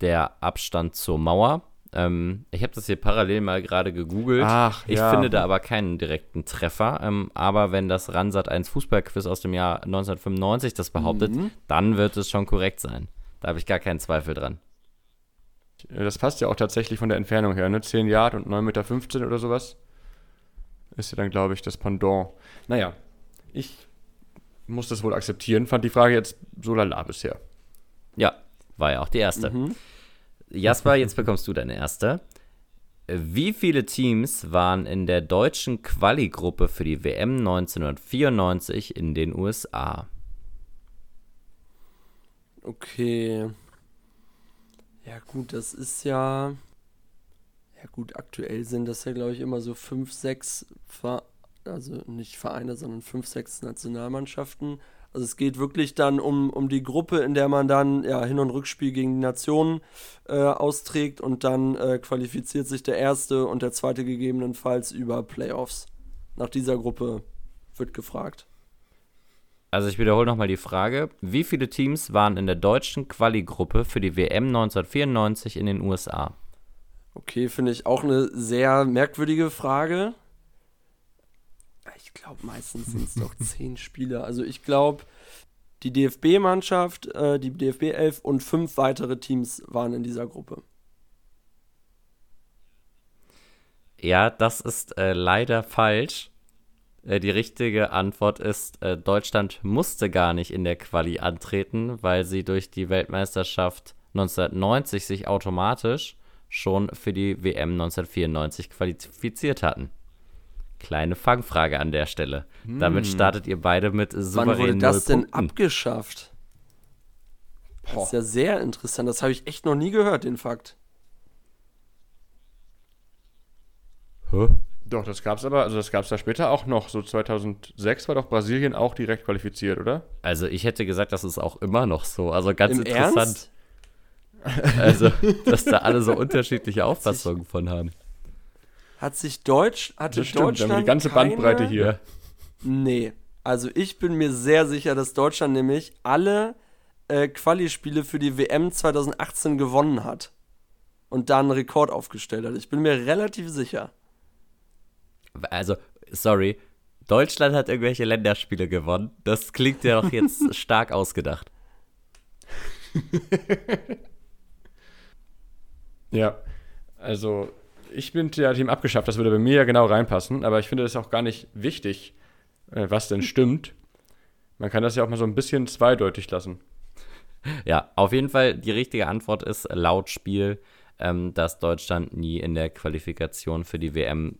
der Abstand zur Mauer. Ich habe das hier parallel mal gerade gegoogelt. Ich finde da aber keinen direkten Treffer. Aber wenn das RAN Sat1 Fußballquiz aus dem Jahr 1995 das behauptet, dann wird es schon korrekt sein. Da habe ich gar keinen Zweifel dran. Das passt ja auch tatsächlich von der Entfernung her, ne? 10 Yard und 9,15 Meter oder sowas. Ist ja dann, glaube ich, das Pendant. Naja, ich muss das wohl akzeptieren. Fand die Frage jetzt so lala bisher. Ja, war ja auch die erste. Jasper, jetzt bekommst du deine erste. Wie viele Teams waren in der deutschen Quali-Gruppe für die WM 1994 in den USA? Okay. Ja gut, das ist ja... Ja gut, aktuell sind das ja, glaube ich, immer so 5-6, also nicht Vereine, sondern 5-6 Nationalmannschaften. Also es geht wirklich dann um die Gruppe, in der man dann Hin- und Rückspiel gegen die Nationen austrägt und dann qualifiziert sich der Erste und der Zweite gegebenenfalls über Playoffs. Nach dieser Gruppe wird gefragt. Also ich wiederhole nochmal die Frage. Wie viele Teams waren in der deutschen Quali-Gruppe für die WM 1994 in den USA? Okay, finde ich auch eine sehr merkwürdige Frage. Ich glaube, meistens sind es doch 10 Spieler. Also ich glaube, die DFB-Mannschaft, die DFB-11 und 5 weitere Teams waren in dieser Gruppe. Ja, das ist leider falsch. Die richtige Antwort ist, Deutschland musste gar nicht in der Quali antreten, weil sie durch die Weltmeisterschaft 1990 sich automatisch schon für die WM 1994 qualifiziert hatten. Kleine Fangfrage an der Stelle. Damit startet ihr beide mit souveränen 0 Punkten. Wann wurde das denn abgeschafft? Boah. Das ist ja sehr interessant. Das habe ich echt noch nie gehört, den Fakt. Hä? Doch, das gab's aber, also das gab's da später auch noch. So 2006 war doch Brasilien auch direkt qualifiziert, oder? Also ich hätte gesagt, das ist auch immer noch so. Also ganz Im interessant. Ernst? Also, dass da alle so unterschiedliche Auffassungen von haben. Deutschland haben wir die ganze Bandbreite hier. Nee, also ich bin mir sehr sicher, dass Deutschland nämlich alle Quali-Spiele für die WM 2018 gewonnen hat und da einen Rekord aufgestellt hat. Ich bin mir relativ sicher. Also, sorry, Deutschland hat irgendwelche Länderspiele gewonnen. Das klingt ja doch jetzt stark ausgedacht. Ja, also ich bin ja Team abgeschafft, das würde bei mir ja genau reinpassen, aber ich finde das auch gar nicht wichtig, was denn stimmt. Man kann das ja auch mal so ein bisschen zweideutig lassen. Ja, auf jeden Fall die richtige Antwort ist laut Spiel, dass Deutschland nie in der Qualifikation für die WM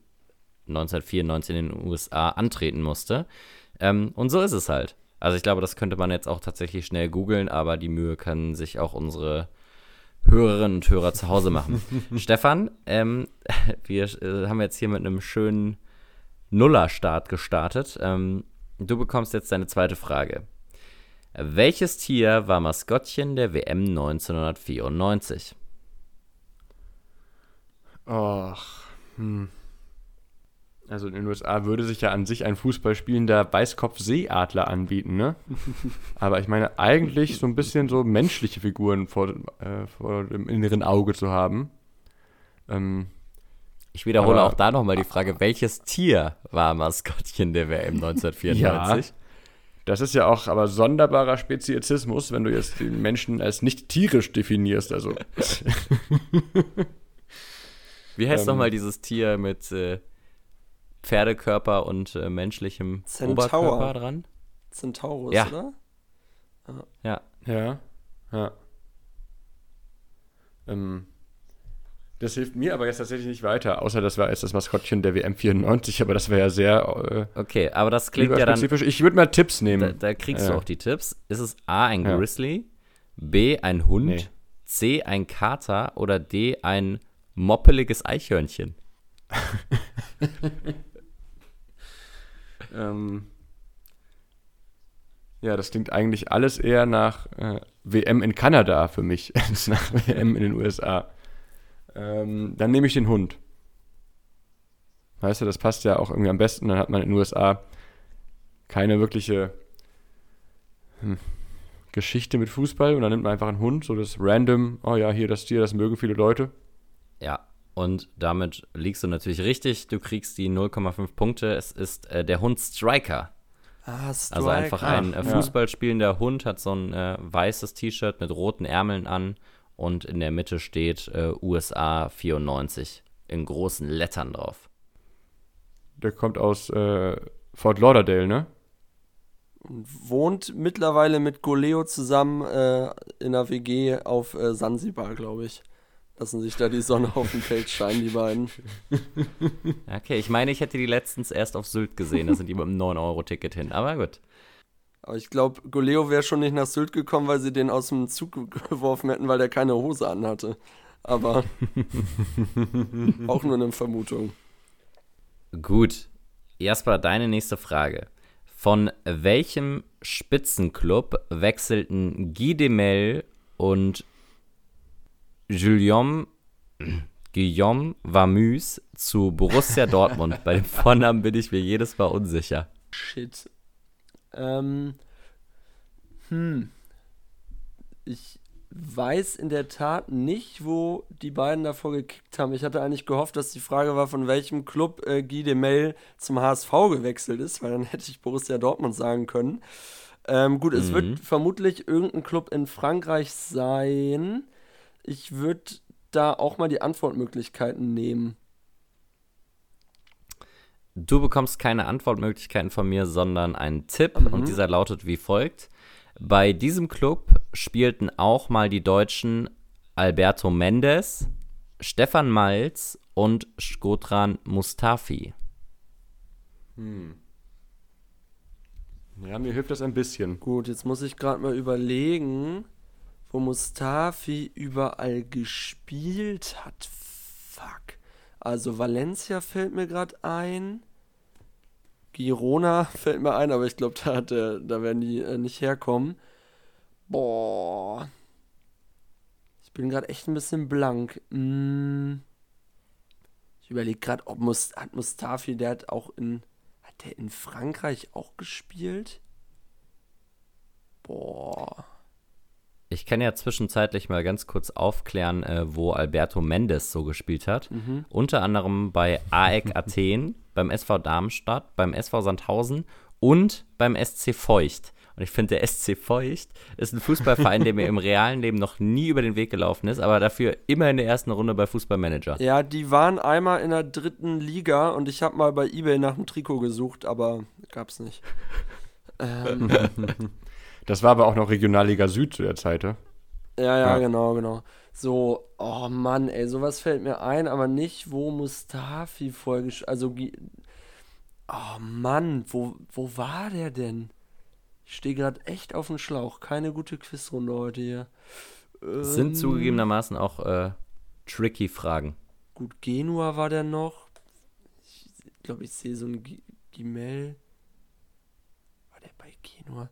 1994 in den USA antreten musste. Und so ist es halt. Also ich glaube, das könnte man jetzt auch tatsächlich schnell googeln, aber die Mühe können sich auch unsere Hörerinnen und Hörer zu Hause machen. Stefan, wir haben jetzt hier mit einem schönen Nuller-Start gestartet. Du bekommst jetzt deine zweite Frage. Welches Tier war Maskottchen der WM 1994? Ach, Also in den USA würde sich ja an sich ein fußballspielender Weißkopfseeadler anbieten, ne? Aber ich meine, eigentlich so ein bisschen so menschliche Figuren vor dem inneren Auge zu haben. Ich wiederhole auch da nochmal die Frage, welches Tier war Maskottchen der WM 1994? Ja, das ist ja auch aber sonderbarer Speziesismus, wenn du jetzt die Menschen als nicht tierisch definierst, also. Wie heißt nochmal dieses Tier mit Pferdekörper und menschlichem Oberkörper dran? Centaurus, ja. Oder? Ah. Ja. Das hilft mir aber jetzt tatsächlich nicht weiter, außer das war jetzt das Maskottchen der WM 94, aber das wäre ja sehr okay, aber das klingt ja spezifisch. Dann... Ich würde mal Tipps nehmen. Da kriegst du auch die Tipps. Ist es A, ein Grizzly, B, ein Hund, C, ein Kater oder D, ein moppeliges Eichhörnchen? Ja, das klingt eigentlich alles eher nach WM in Kanada für mich als nach WM in den USA. Dann nehme ich den Hund. Weißt du, das passt ja auch irgendwie am besten. Dann hat man in den USA keine wirkliche Geschichte mit Fußball und dann nimmt man einfach einen Hund, so das random, oh ja, hier das Tier, das mögen viele Leute. Ja. Und damit liegst du natürlich richtig. Du kriegst die 0,5 Punkte. Es ist der Hund Striker. Ah, Striker. Also einfach ein fußballspielender Hund, hat so ein weißes T-Shirt mit roten Ärmeln an und in der Mitte steht USA 94 in großen Lettern drauf. Der kommt aus Fort Lauderdale, ne? Und wohnt mittlerweile mit Goleo zusammen in einer WG auf Sansibar, glaube ich. Lassen sich da die Sonne auf dem Feld scheinen, die beiden. Okay, ich meine, ich hätte die letztens erst auf Sylt gesehen. Da sind die mit einem 9-Euro-Ticket hin, aber gut. Aber ich glaube, Goleo wäre schon nicht nach Sylt gekommen, weil sie den aus dem Zug geworfen hätten, weil der keine Hose anhatte. Aber auch nur eine Vermutung. Gut. Jasper, deine nächste Frage. Von welchem Spitzenklub wechselten Guy Demel und Guillaume Wamüs zu Borussia Dortmund? Bei dem Vornamen bin ich mir jedes Mal unsicher. Shit. Ich weiß in der Tat nicht, wo die beiden davor gekickt haben. Ich hatte eigentlich gehofft, dass die Frage war, von welchem Club Guy Demel zum HSV gewechselt ist, weil dann hätte ich Borussia Dortmund sagen können. Gut, es wird vermutlich irgendein Club in Frankreich sein. Ich würde da auch mal die Antwortmöglichkeiten nehmen. Du bekommst keine Antwortmöglichkeiten von mir, sondern einen Tipp. Und dieser lautet wie folgt. Bei diesem Club spielten auch mal die Deutschen Alberto Mendes, Stefan Malz und Skodran Mustafi. Ja, mir hilft das ein bisschen. Gut, jetzt muss ich gerade mal überlegen, wo Mustafi überall gespielt hat. Fuck. Also Valencia fällt mir gerade ein. Girona fällt mir ein, aber ich glaube, da werden die nicht herkommen. Boah. Ich bin gerade echt ein bisschen blank. Ich überlege gerade, ob Mustafi, hat der in Frankreich auch gespielt? Boah. Ich kann ja zwischenzeitlich mal ganz kurz aufklären, wo Alberto Mendes so gespielt hat. Mhm. Unter anderem bei AEK Athen, beim SV Darmstadt, beim SV Sandhausen und beim SC Feucht. Und ich finde, der SC Feucht ist ein Fußballverein, der mir im realen Leben noch nie über den Weg gelaufen ist, aber dafür immer in der ersten Runde bei Fußballmanager. Ja, die waren einmal in der 3. Liga und ich habe mal bei eBay nach einem Trikot gesucht, aber gab's nicht. Das war aber auch noch Regionalliga Süd zu der Zeit, ne? Ja, genau. So, oh Mann, ey, sowas fällt mir ein, aber nicht, wo Mustafi oh Mann, wo war der denn? Ich stehe gerade echt auf dem Schlauch. Keine gute Quizrunde heute hier. Sind zugegebenermaßen auch tricky Fragen. Gut, Genua war der noch. Ich glaube, ich sehe so ein Gimel. War der bei Genua?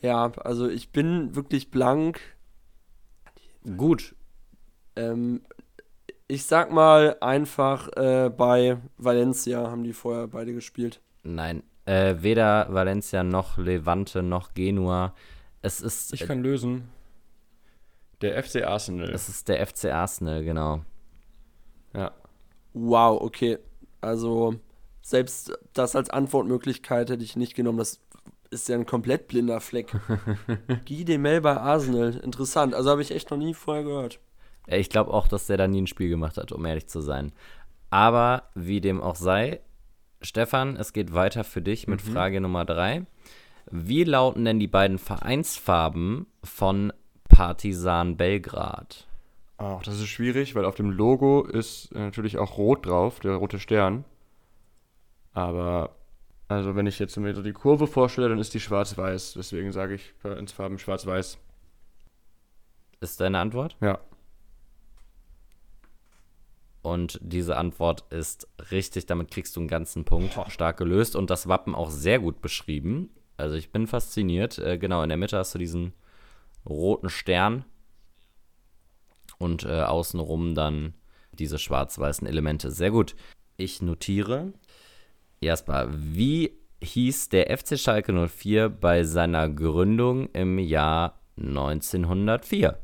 Ja, also ich bin wirklich blank. Gut. Ich sag mal einfach, bei Valencia haben die vorher beide gespielt. Nein, weder Valencia noch Levante noch Genua. Es ist. Ich kann lösen. Der FC Arsenal. Es ist der FC Arsenal, genau. Ja. Wow, okay. Also selbst das als Antwortmöglichkeit hätte ich nicht genommen, das ist ja ein komplett blinder Fleck. Guy de Mel bei Arsenal. Interessant. Also habe ich echt noch nie vorher gehört. Ich glaube auch, dass der da nie ein Spiel gemacht hat, um ehrlich zu sein. Aber wie dem auch sei, Stefan, es geht weiter für dich mit Frage Nummer 3. Wie lauten denn die beiden Vereinsfarben von Partizan Belgrad? Ach, das ist schwierig, weil auf dem Logo ist natürlich auch rot drauf, der rote Stern. Aber... Also wenn ich jetzt mir so die Kurve vorstelle, dann ist die schwarz-weiß. Deswegen sage ich ins Farben schwarz-weiß. Ist deine Antwort? Ja. Und diese Antwort ist richtig. Damit kriegst du einen ganzen Punkt. Boah. Stark gelöst und das Wappen auch sehr gut beschrieben. Also ich bin fasziniert. Genau, in der Mitte hast du diesen roten Stern und außenrum dann diese schwarz-weißen Elemente. Sehr gut. Ich notiere... Jasper, wie hieß der FC Schalke 04 bei seiner Gründung im Jahr 1904?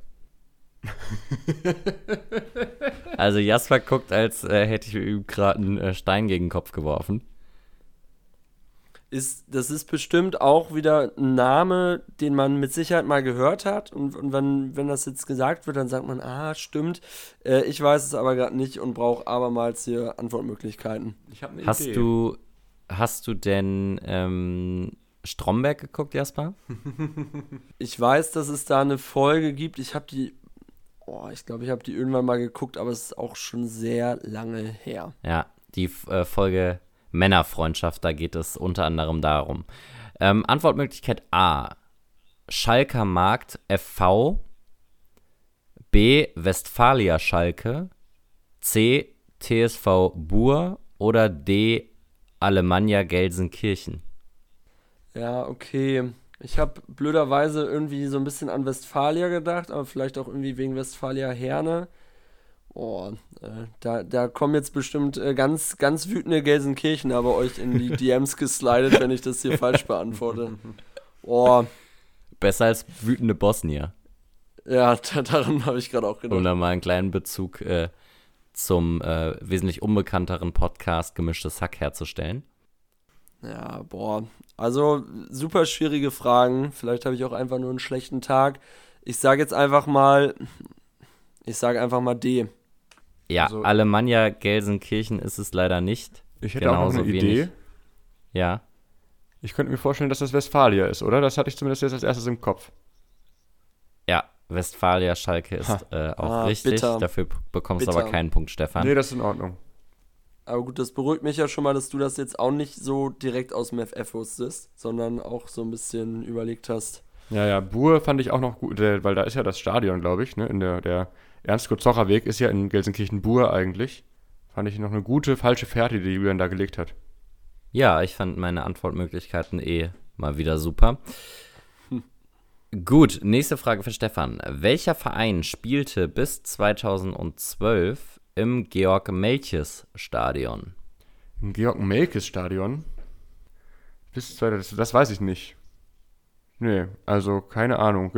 Also Jasper guckt, als hätte ich ihm gerade einen Stein gegen den Kopf geworfen. Das ist bestimmt auch wieder ein Name, den man mit Sicherheit mal gehört hat. Und wenn das jetzt gesagt wird, dann sagt man, stimmt. Ich weiß es aber gerade nicht und brauche abermals hier Antwortmöglichkeiten. Ich habe eine Idee. Hast du denn Stromberg geguckt, Jasper? Ich weiß, dass es da eine Folge gibt. Ich glaube, ich habe die irgendwann mal geguckt, aber es ist auch schon sehr lange her. Ja, die Folge... Männerfreundschaft, da geht es unter anderem darum. Antwortmöglichkeit A. Schalker Markt FV. B. Westfalia Schalke. C. TSV Buhr. Oder D. Alemannia Gelsenkirchen. Ja, okay. Ich habe blöderweise irgendwie so ein bisschen an Westfalia gedacht, aber vielleicht auch irgendwie wegen Westfalia Herne. Oh, da kommen jetzt bestimmt ganz, ganz wütende Gelsenkirchener bei euch in die DMs geslidet, wenn ich das hier falsch beantworte. Oh. Besser als wütende Bosnier. Ja, daran habe ich gerade auch gedacht. Und dann mal einen kleinen Bezug zum wesentlich unbekannteren Podcast Gemischtes Hack herzustellen. Ja, boah. Also super schwierige Fragen. Vielleicht habe ich auch einfach nur einen schlechten Tag. Ich sage einfach mal D. Ja, also, Alemannia Gelsenkirchen ist es leider nicht. Ich hätte genauso auch noch eine Idee. Wenig. Ja. Ich könnte mir vorstellen, dass das Westfalia ist, oder? Das hatte ich zumindest jetzt als erstes im Kopf. Ja, Westfalia Schalke ist auch richtig. Bitter. Dafür bekommst du aber keinen Punkt, Stefan. Nee, das ist in Ordnung. Aber gut, das beruhigt mich ja schon mal, dass du das jetzt auch nicht so direkt aus dem FF wusstest, sondern auch so ein bisschen überlegt hast. Ja, Buhr fand ich auch noch gut, weil da ist ja das Stadion, glaube ich, ne? In der Ernst-Kurz-Zocher-Weg ist ja in Gelsenkirchen-Buhr eigentlich. Fand ich noch eine gute, falsche Fährte, die Julian da gelegt hat. Ja, ich fand meine Antwortmöglichkeiten mal wieder super. Gut, nächste Frage für Stefan. Welcher Verein spielte bis 2012 im Georg-Melches-Stadion? Im Georg-Melches-Stadion? Bis 2012, das weiß ich nicht. Nee, also keine Ahnung.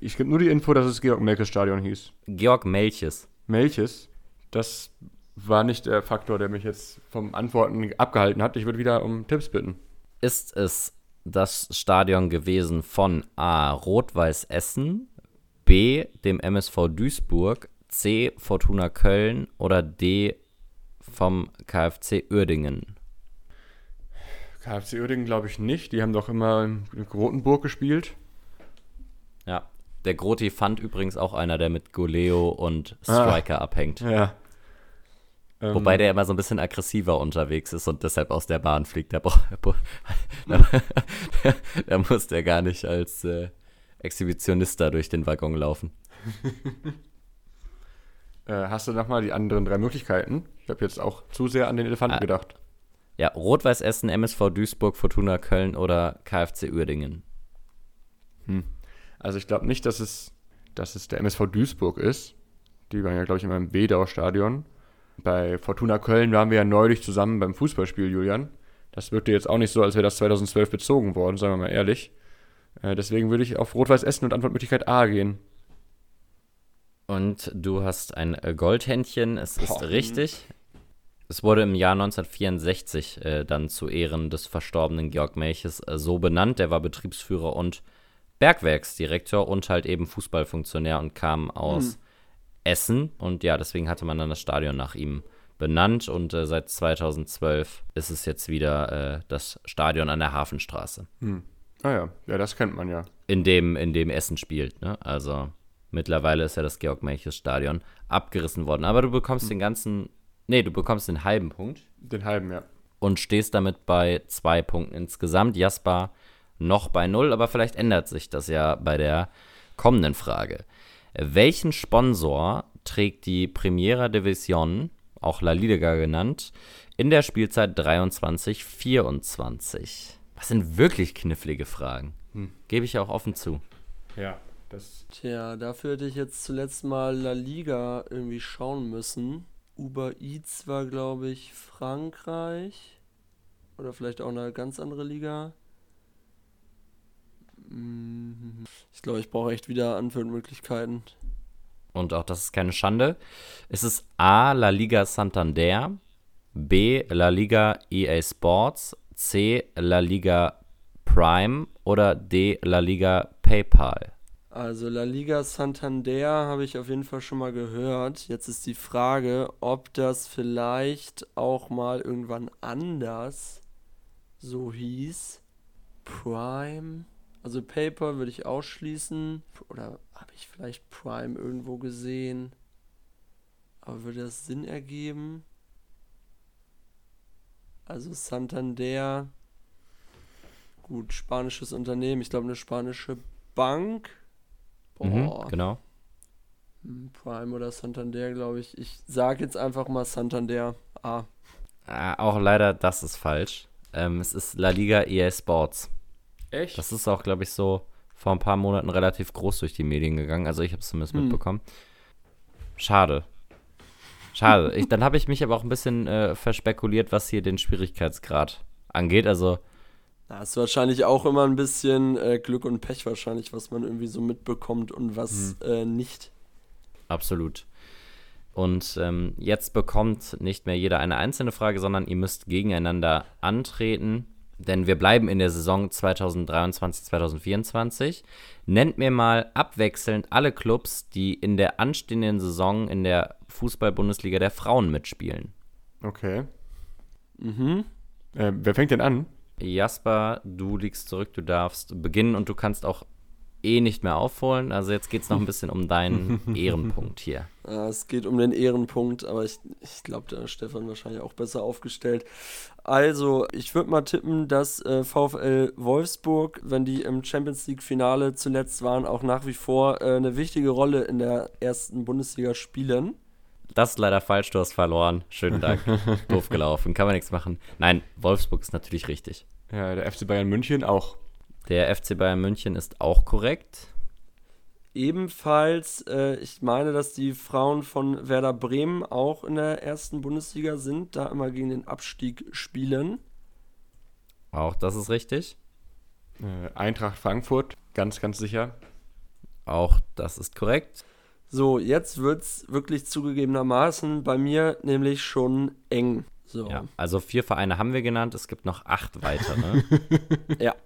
Ich gebe nur die Info, dass es Georg-Melches-Stadion hieß. Georg-Melches. Melches? Das war nicht der Faktor, der mich jetzt vom Antworten abgehalten hat. Ich würde wieder um Tipps bitten. Ist es das Stadion gewesen von A. Rot-Weiß Essen, B. dem MSV Duisburg, C. Fortuna Köln oder D. vom KFC Uerdingen? KFC Uerdingen glaube ich nicht. Die haben doch immer in Grotenburg gespielt. Ja, der Groti fand übrigens auch einer, der mit Goleo und Striker abhängt. Ja. Wobei der immer so ein bisschen aggressiver unterwegs ist und deshalb aus der Bahn fliegt. Da muss der gar nicht als Exhibitionist da durch den Waggon laufen. Hast du nochmal die anderen drei Möglichkeiten? Ich habe jetzt auch zu sehr an den Elefanten gedacht. Ja, Rot-Weiß Essen, MSV Duisburg, Fortuna Köln oder KFC Uerdingen. Also ich glaube nicht, dass es der MSV Duisburg ist. Die waren ja, glaube ich, immer im Wedau-Stadion. Bei Fortuna Köln waren wir ja neulich zusammen beim Fußballspiel, Julian. Das wirkte jetzt auch nicht so, als wäre das 2012 bezogen worden, sagen wir mal ehrlich. Deswegen würde ich auf Rot-Weiß Essen und Antwortmöglichkeit A gehen. Und du hast ein Goldhändchen, es ist richtig. Es wurde im Jahr 1964 dann zu Ehren des verstorbenen Georg Melches so benannt. Der war Betriebsführer und Bergwerksdirektor und halt eben Fußballfunktionär und kam aus Essen. Und ja, deswegen hatte man dann das Stadion nach ihm benannt. Und seit 2012 ist es jetzt wieder das Stadion an der Hafenstraße. Ah ja, das kennt man ja. In dem Essen spielt, ne? Also mittlerweile ist ja das Georg-Melches-Stadion abgerissen worden. Aber du bekommst du bekommst den halben Punkt. Den halben, ja. Und stehst damit bei 2 Punkten insgesamt. Jasper noch bei 0, aber vielleicht ändert sich das ja bei der kommenden Frage. Welchen Sponsor trägt die Primera División, auch La Liga genannt, in der Spielzeit 23/24? Das sind wirklich knifflige Fragen. Gebe ich auch offen zu. Ja, dafür hätte ich jetzt zuletzt mal La Liga irgendwie schauen müssen. Uber Eats war, glaube ich, Frankreich. Oder vielleicht auch eine ganz andere Liga. Ich glaube, ich brauche echt wieder Antwortmöglichkeiten. Und auch das ist keine Schande. Es ist A. La Liga Santander, B. La Liga EA Sports, C. La Liga Prime oder D. La Liga PayPal. Also La Liga Santander habe ich auf jeden Fall schon mal gehört. Jetzt ist die Frage, ob das vielleicht auch mal irgendwann anders so hieß. Prime... Also PayPal würde ich ausschließen. Oder habe ich vielleicht Prime irgendwo gesehen? Aber würde das Sinn ergeben? Also Santander. Gut, spanisches Unternehmen. Ich glaube, eine spanische Bank. Boah. Mhm, genau. Prime oder Santander, glaube ich. Ich sage jetzt einfach mal Santander. Auch leider, das ist falsch. Es ist La Liga EA Sports. Echt? Das ist auch, glaube ich, so vor ein paar Monaten relativ groß durch die Medien gegangen. Also ich habe es zumindest mitbekommen. Schade. Dann habe ich mich aber auch ein bisschen verspekuliert, was hier den Schwierigkeitsgrad angeht. Also das ist wahrscheinlich auch immer ein bisschen Glück und Pech wahrscheinlich, was man irgendwie so mitbekommt und was nicht. Absolut. Und jetzt bekommt nicht mehr jeder eine einzelne Frage, sondern ihr müsst gegeneinander antreten. Denn wir bleiben in der Saison 2023/2024. Nennt mir mal abwechselnd alle Clubs, die in der anstehenden Saison in der Fußball-Bundesliga der Frauen mitspielen. Okay. Wer fängt denn an? Jasper, du liegst zurück, du darfst beginnen und du kannst auch eh nicht mehr aufholen. Also jetzt geht es noch ein bisschen um deinen Ehrenpunkt hier. Ja, es geht um den Ehrenpunkt, aber ich glaube, da ist Stefan wahrscheinlich auch besser aufgestellt. Also, ich würde mal tippen, dass VfL Wolfsburg, wenn die im Champions-League-Finale zuletzt waren, auch nach wie vor eine wichtige Rolle in der ersten Bundesliga spielen. Das ist leider falsch, du hast verloren. Schönen Dank. Doof gelaufen, kann man nichts machen. Nein, Wolfsburg ist natürlich richtig. Ja, der FC Bayern München auch. Der FC Bayern München ist auch korrekt. Ebenfalls, ich meine, dass die Frauen von Werder Bremen auch in der ersten Bundesliga sind, da immer gegen den Abstieg spielen. Auch das ist richtig. Eintracht Frankfurt, ganz, ganz sicher. Auch das ist korrekt. So, jetzt wird es wirklich zugegebenermaßen bei mir nämlich schon eng. So. Ja, also 4 Vereine haben wir genannt, es gibt noch 8 weitere. Ja.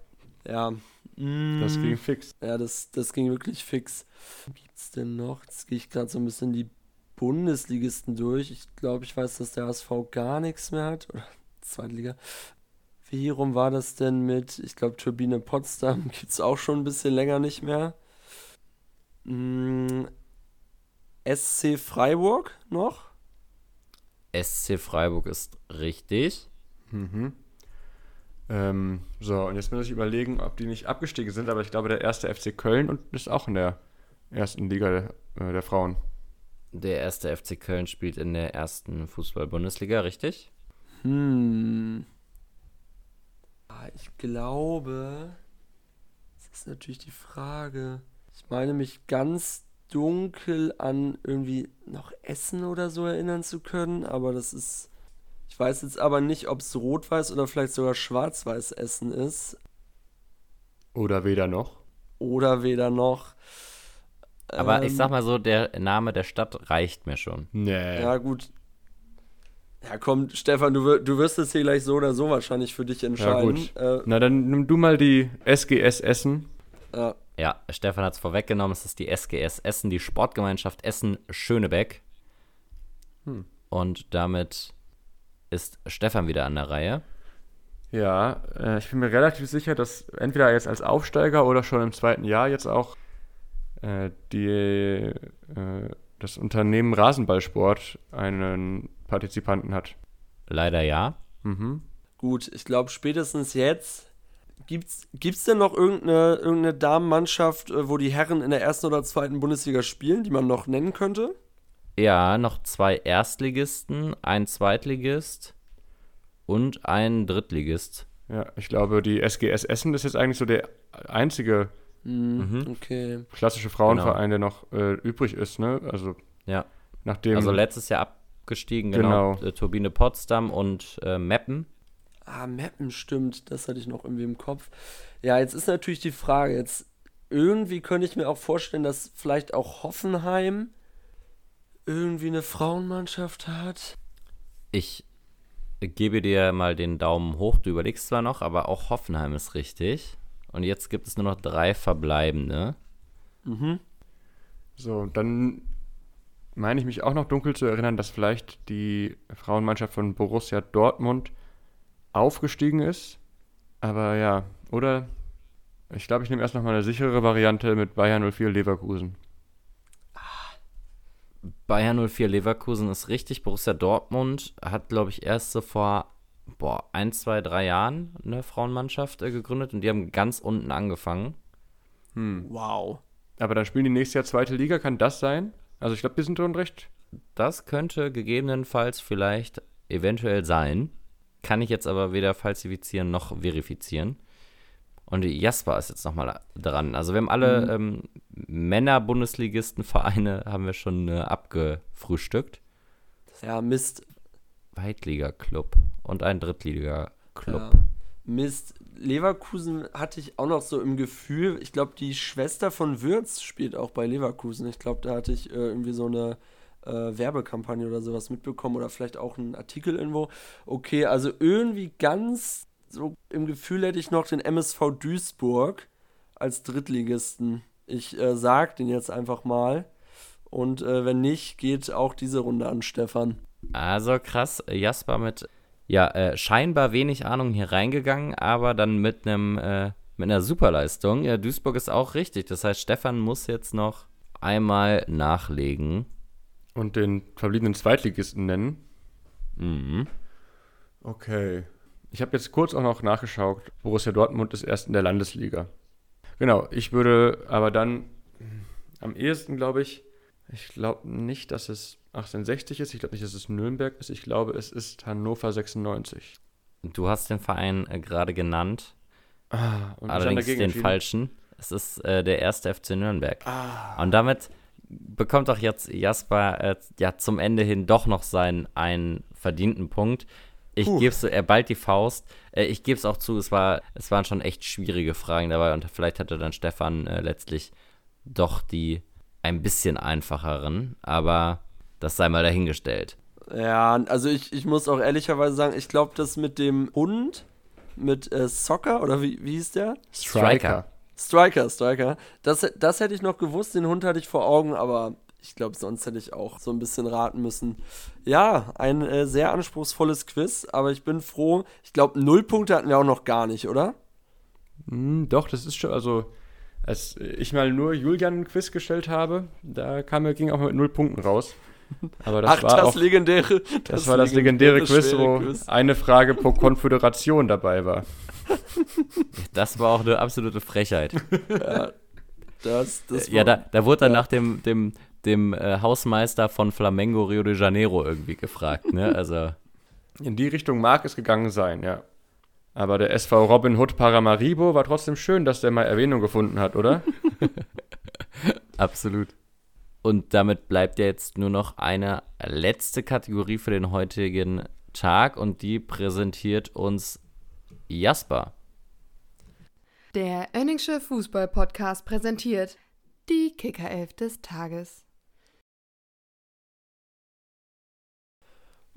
Ja. Das ging fix. Ja, das ging wirklich fix. Was gibt's denn noch? Jetzt gehe ich gerade so ein bisschen die Bundesligisten durch. Ich glaube, ich weiß, dass der HSV gar nichts mehr hat. Oder Zweitliga. Wie rum war das denn mit, ich glaube, Turbine Potsdam gibt es auch schon ein bisschen länger nicht mehr. SC Freiburg noch? SC Freiburg ist richtig. Mhm. So, und jetzt muss ich überlegen, ob die nicht abgestiegen sind, aber ich glaube, der erste FC Köln und ist auch in der ersten Liga der Frauen. Der erste FC Köln spielt in der ersten Fußball-Bundesliga, richtig? Ich glaube, das ist natürlich die Frage. Ich meine, mich ganz dunkel an irgendwie noch Essen oder so erinnern zu können, aber das ist... Ich weiß jetzt aber nicht, ob es Rot-Weiß oder vielleicht sogar Schwarz-Weiß Essen ist. Oder weder noch. Aber ich sag mal so, der Name der Stadt reicht mir schon. Nee. Ja, gut. Ja, komm, Stefan, du wirst es hier gleich so oder so wahrscheinlich für dich entscheiden. Ja, gut. Na, dann nimm du mal die SGS Essen. Ja, Stefan hat es vorweggenommen. Es ist die SGS Essen, die Sportgemeinschaft Essen-Schönebeck. Und damit... ist Stefan wieder an der Reihe. Ja, ich bin mir relativ sicher, dass entweder jetzt als Aufsteiger oder schon im zweiten Jahr jetzt auch das Unternehmen Rasenballsport einen Partizipanten hat. Leider ja. Mhm. Gut, ich glaube spätestens jetzt. Gibt's denn noch irgendeine Damenmannschaft, wo die Herren in der ersten oder zweiten Bundesliga spielen, die man noch nennen könnte? Ja, noch 2 Erstligisten, ein Zweitligist und ein Drittligist. Ja, ich glaube, die SGS Essen ist jetzt eigentlich so der einzige klassische Frauenverein, der noch übrig ist, ne? Also, ja. Nachdem, also letztes Jahr abgestiegen, genau. Turbine Potsdam und Meppen. Ah, Meppen, stimmt, das hatte ich noch irgendwie im Kopf. Ja, jetzt ist natürlich die Frage, jetzt irgendwie könnte ich mir auch vorstellen, dass vielleicht auch Hoffenheim irgendwie eine Frauenmannschaft hat. Ich gebe dir mal den Daumen hoch, du überlegst zwar noch, aber auch Hoffenheim ist richtig. Und jetzt gibt es nur noch 3 verbleibende. Mhm. So, dann meine ich mich auch noch dunkel zu erinnern, dass vielleicht die Frauenmannschaft von Borussia Dortmund aufgestiegen ist. Aber ja, oder ich glaube, ich nehme erst noch mal eine sichere Variante mit Bayer 04 Leverkusen. Bayer 04 Leverkusen ist richtig. Borussia Dortmund hat, glaube ich, erst so vor 1, 2, 3 Jahren eine Frauenmannschaft gegründet und die haben ganz unten angefangen. Wow. Aber dann spielen die nächstes Jahr zweite Liga, kann das sein? Also ich glaube, die sind schon recht. Das könnte gegebenenfalls vielleicht eventuell sein. Kann ich jetzt aber weder falsifizieren noch verifizieren. Und Jasper ist jetzt nochmal dran. Also wir haben alle Männer-Bundesligisten-Vereine haben wir schon abgefrühstückt. Ja, Mist. Zweitliga-Club und ein Drittliga-Club. Ja. Mist. Leverkusen hatte ich auch noch so im Gefühl. Ich glaube, die Schwester von Würz spielt auch bei Leverkusen. Ich glaube, da hatte ich irgendwie so eine Werbekampagne oder sowas mitbekommen oder vielleicht auch einen Artikel irgendwo. Okay, also irgendwie ganz... So im Gefühl hätte ich noch den MSV Duisburg als Drittligisten. Ich sag den jetzt einfach mal. Und wenn nicht, geht auch diese Runde an Stefan. Also krass, Jasper mit scheinbar wenig Ahnung hier reingegangen, aber dann mit einem mit einer Superleistung. Ja, Duisburg ist auch richtig. Das heißt, Stefan muss jetzt noch einmal nachlegen. Und den verbliebenen Zweitligisten nennen? Mhm. Okay. Ich habe jetzt kurz auch noch nachgeschaut. Borussia Dortmund ist erst in der Landesliga. Genau, ich würde aber dann am ehesten, glaube ich, ich glaube nicht, dass es 1860 ist. Ich glaube nicht, dass es Nürnberg ist. Ich glaube, es ist Hannover 96. Du hast den Verein gerade genannt. Und allerdings den falschen. Es ist der erste FC Nürnberg. Und damit bekommt auch jetzt Jasper zum Ende hin doch noch seinen einen verdienten Punkt. Ich gebe es, er ballt die Faust. Ich gebe es auch zu, es waren schon echt schwierige Fragen dabei und vielleicht hatte dann Stefan letztlich doch die ein bisschen einfacheren, aber das sei mal dahingestellt. Ja, also ich muss auch ehrlicherweise sagen, ich glaube, das mit dem Hund, mit Soccer, oder wie hieß der? Striker. Das hätte ich noch gewusst, den Hund hatte ich vor Augen, aber ich glaube, sonst hätte ich auch so ein bisschen raten müssen. Ja, ein sehr anspruchsvolles Quiz, aber ich bin froh. Ich glaube, 0 Punkte hatten wir auch noch gar nicht, oder? Doch, das ist schon, also als ich mal nur Julian ein Quiz gestellt habe, da ging auch mal mit 0 Punkten raus. Aber das war das legendäre Quiz, wo eine Frage pro Konföderation dabei war. Das war auch eine absolute Frechheit. Ja, da wurde dann nach dem Hausmeister von Flamengo Rio de Janeiro irgendwie gefragt. Ne? Also. In die Richtung mag es gegangen sein, ja. Aber der SV Robin Hood Paramaribo war trotzdem schön, dass der mal Erwähnung gefunden hat, oder? Absolut. Und damit bleibt ja jetzt nur noch eine letzte Kategorie für den heutigen Tag und die präsentiert uns Jasper. Der Oenningsche Fußball-Podcast präsentiert die Kickerelf des Tages.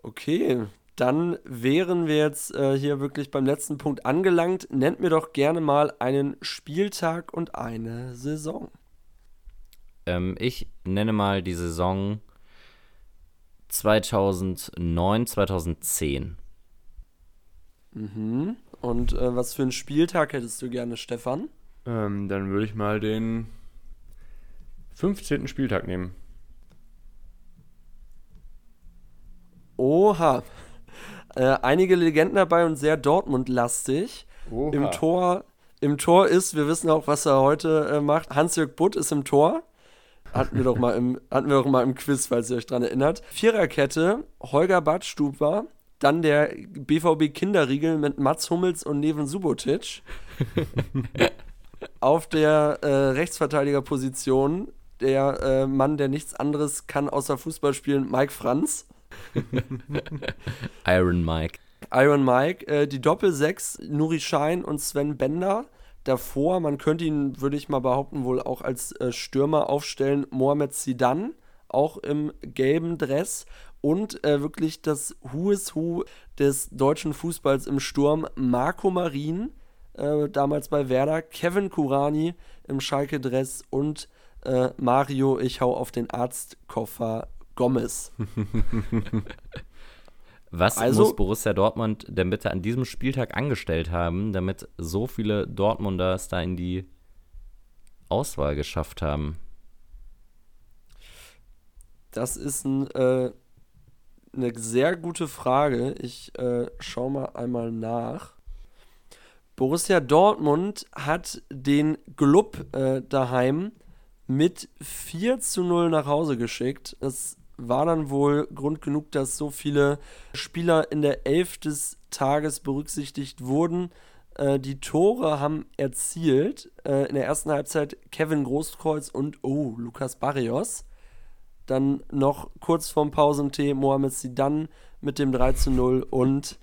Okay, dann wären wir jetzt hier wirklich beim letzten Punkt angelangt. Nennt mir doch gerne mal einen Spieltag und eine Saison. Ich nenne mal die Saison 2009, 2010. Mhm. Und was für einen Spieltag hättest du gerne, Stefan? Dann würde ich mal den 15. Spieltag nehmen. Oha. Einige Legenden dabei und sehr Dortmund-lastig. Oha. Im Tor ist, wir wissen auch, was er heute macht, Hans-Jörg Butt ist im Tor. Hatten wir doch mal im Quiz, falls ihr euch dran erinnert. Viererkette, Holger Badstuber, dann der BVB-Kinderriegel mit Mats Hummels und Neven Subotic. Auf der Rechtsverteidigerposition der Mann, der nichts anderes kann außer Fußball spielen, Mike Franz. Iron Mike. Die Doppel-6, Nuri Schein und Sven Bender. Davor, man könnte ihn, würde ich mal behaupten, wohl auch als Stürmer aufstellen, Mohamed Zidane, auch im gelben Dress und wirklich das Who is Who des deutschen Fußballs im Sturm, Marco Marin, damals bei Werder, Kevin Kurani im Schalke-Dress und Mario, ich hau auf den Arztkoffer, Gomez. Was muss Borussia Dortmund denn bitte an diesem Spieltag angestellt haben, damit so viele Dortmunder es da in die Auswahl geschafft haben? Das ist eine sehr gute Frage. Ich schaue mal einmal nach. Borussia Dortmund hat den Club daheim mit 4:0 nach Hause geschickt. Das war dann wohl Grund genug, dass so viele Spieler in der Elf des Tages berücksichtigt wurden. Die Tore haben erzielt in der ersten Halbzeit Kevin Großkreuz und Lukas Barrios. Dann noch kurz vorm Pausentee Mohamed Zidane mit dem 3:0 und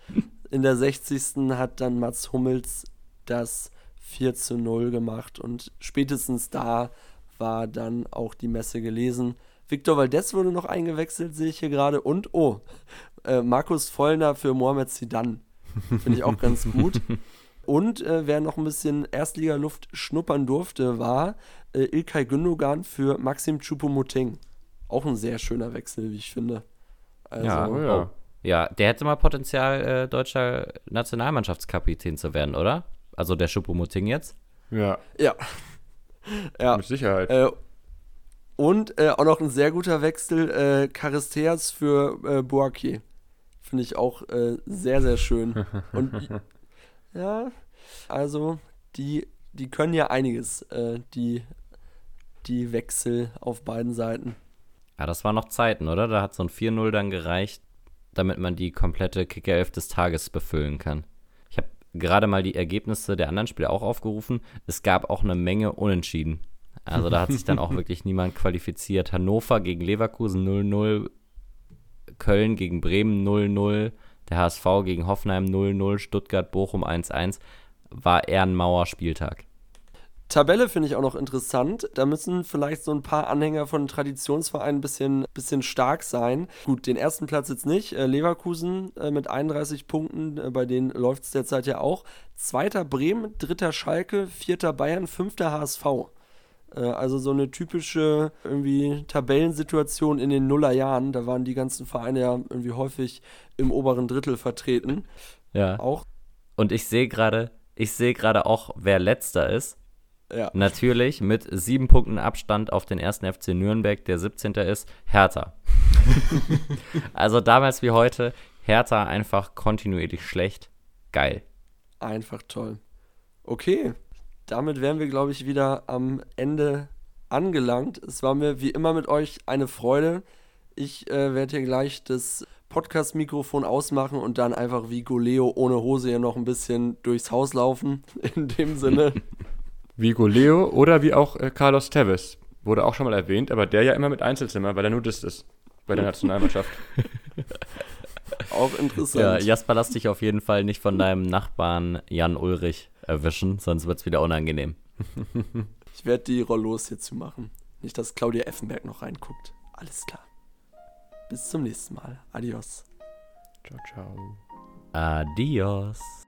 in der 60. hat dann Mats Hummels das 4:0 gemacht und spätestens da war dann auch die Messe gelesen. Victor Valdez wurde noch eingewechselt, sehe ich hier gerade. Und, Markus Vollner für Mohamed Zidane. Finde ich auch ganz gut. Und wer noch ein bisschen Erstliga-Luft schnuppern durfte, war İlkay Gündogan für Maxim Choupo-Moting. Auch ein sehr schöner Wechsel, wie ich finde. Also, ja. Ja, der hätte mal Potenzial, deutscher Nationalmannschaftskapitän zu werden, oder? Also der Choupo-Moting jetzt. Ja. Ja. Ja. Mit Sicherheit. Und auch noch ein sehr guter Wechsel, Charisteas für Boaké. Finde ich auch sehr, sehr schön. Und ja, also die können ja einiges, die Wechsel auf beiden Seiten. Ja, das waren noch Zeiten, oder? Da hat so ein 4-0 dann gereicht, damit man die komplette Kicker-Elf des Tages befüllen kann. Ich habe gerade mal die Ergebnisse der anderen Spiele auch aufgerufen. Es gab auch eine Menge Unentschieden. Also da hat sich dann auch wirklich niemand qualifiziert. Hannover gegen Leverkusen 0-0, Köln gegen Bremen 0-0, der HSV gegen Hoffenheim 0-0, Stuttgart-Bochum 1-1. War eher ein Mauerspieltag. Tabelle finde ich auch noch interessant. Da müssen vielleicht so ein paar Anhänger von Traditionsvereinen ein bisschen stark sein. Gut, den ersten Platz jetzt nicht. Leverkusen mit 31 Punkten, bei denen läuft es derzeit ja auch. Zweiter Bremen, dritter Schalke, vierter Bayern, fünfter HSV. Also so eine typische irgendwie Tabellensituation in den Nullerjahren. Da waren die ganzen Vereine ja irgendwie häufig im oberen Drittel vertreten. Ja. Auch. Und ich sehe gerade auch, wer letzter ist. Ja. Natürlich mit 7 Punkten Abstand auf den 1. FC Nürnberg, der 17. ist, Hertha. Also damals wie heute, Hertha einfach kontinuierlich schlecht. Geil. Einfach toll. Okay, damit wären wir, glaube ich, wieder am Ende angelangt. Es war mir wie immer mit euch eine Freude. Ich werde hier gleich das Podcast-Mikrofon ausmachen und dann einfach wie Goleo ohne Hose hier noch ein bisschen durchs Haus laufen. In dem Sinne... Wie Goleo oder wie auch Carlos Tevez. Wurde auch schon mal erwähnt, aber der ja immer mit Einzelzimmer, weil er Nudist ist bei der Nationalmannschaft. Auch interessant. Ja, Jasper, lass dich auf jeden Fall nicht von deinem Nachbarn Jan Ulrich erwischen, sonst wird es wieder unangenehm. Ich werde die Rollos hier zu machen. Nicht, dass Claudia Effenberg noch reinguckt. Alles klar. Bis zum nächsten Mal. Adios. Ciao, ciao. Adios.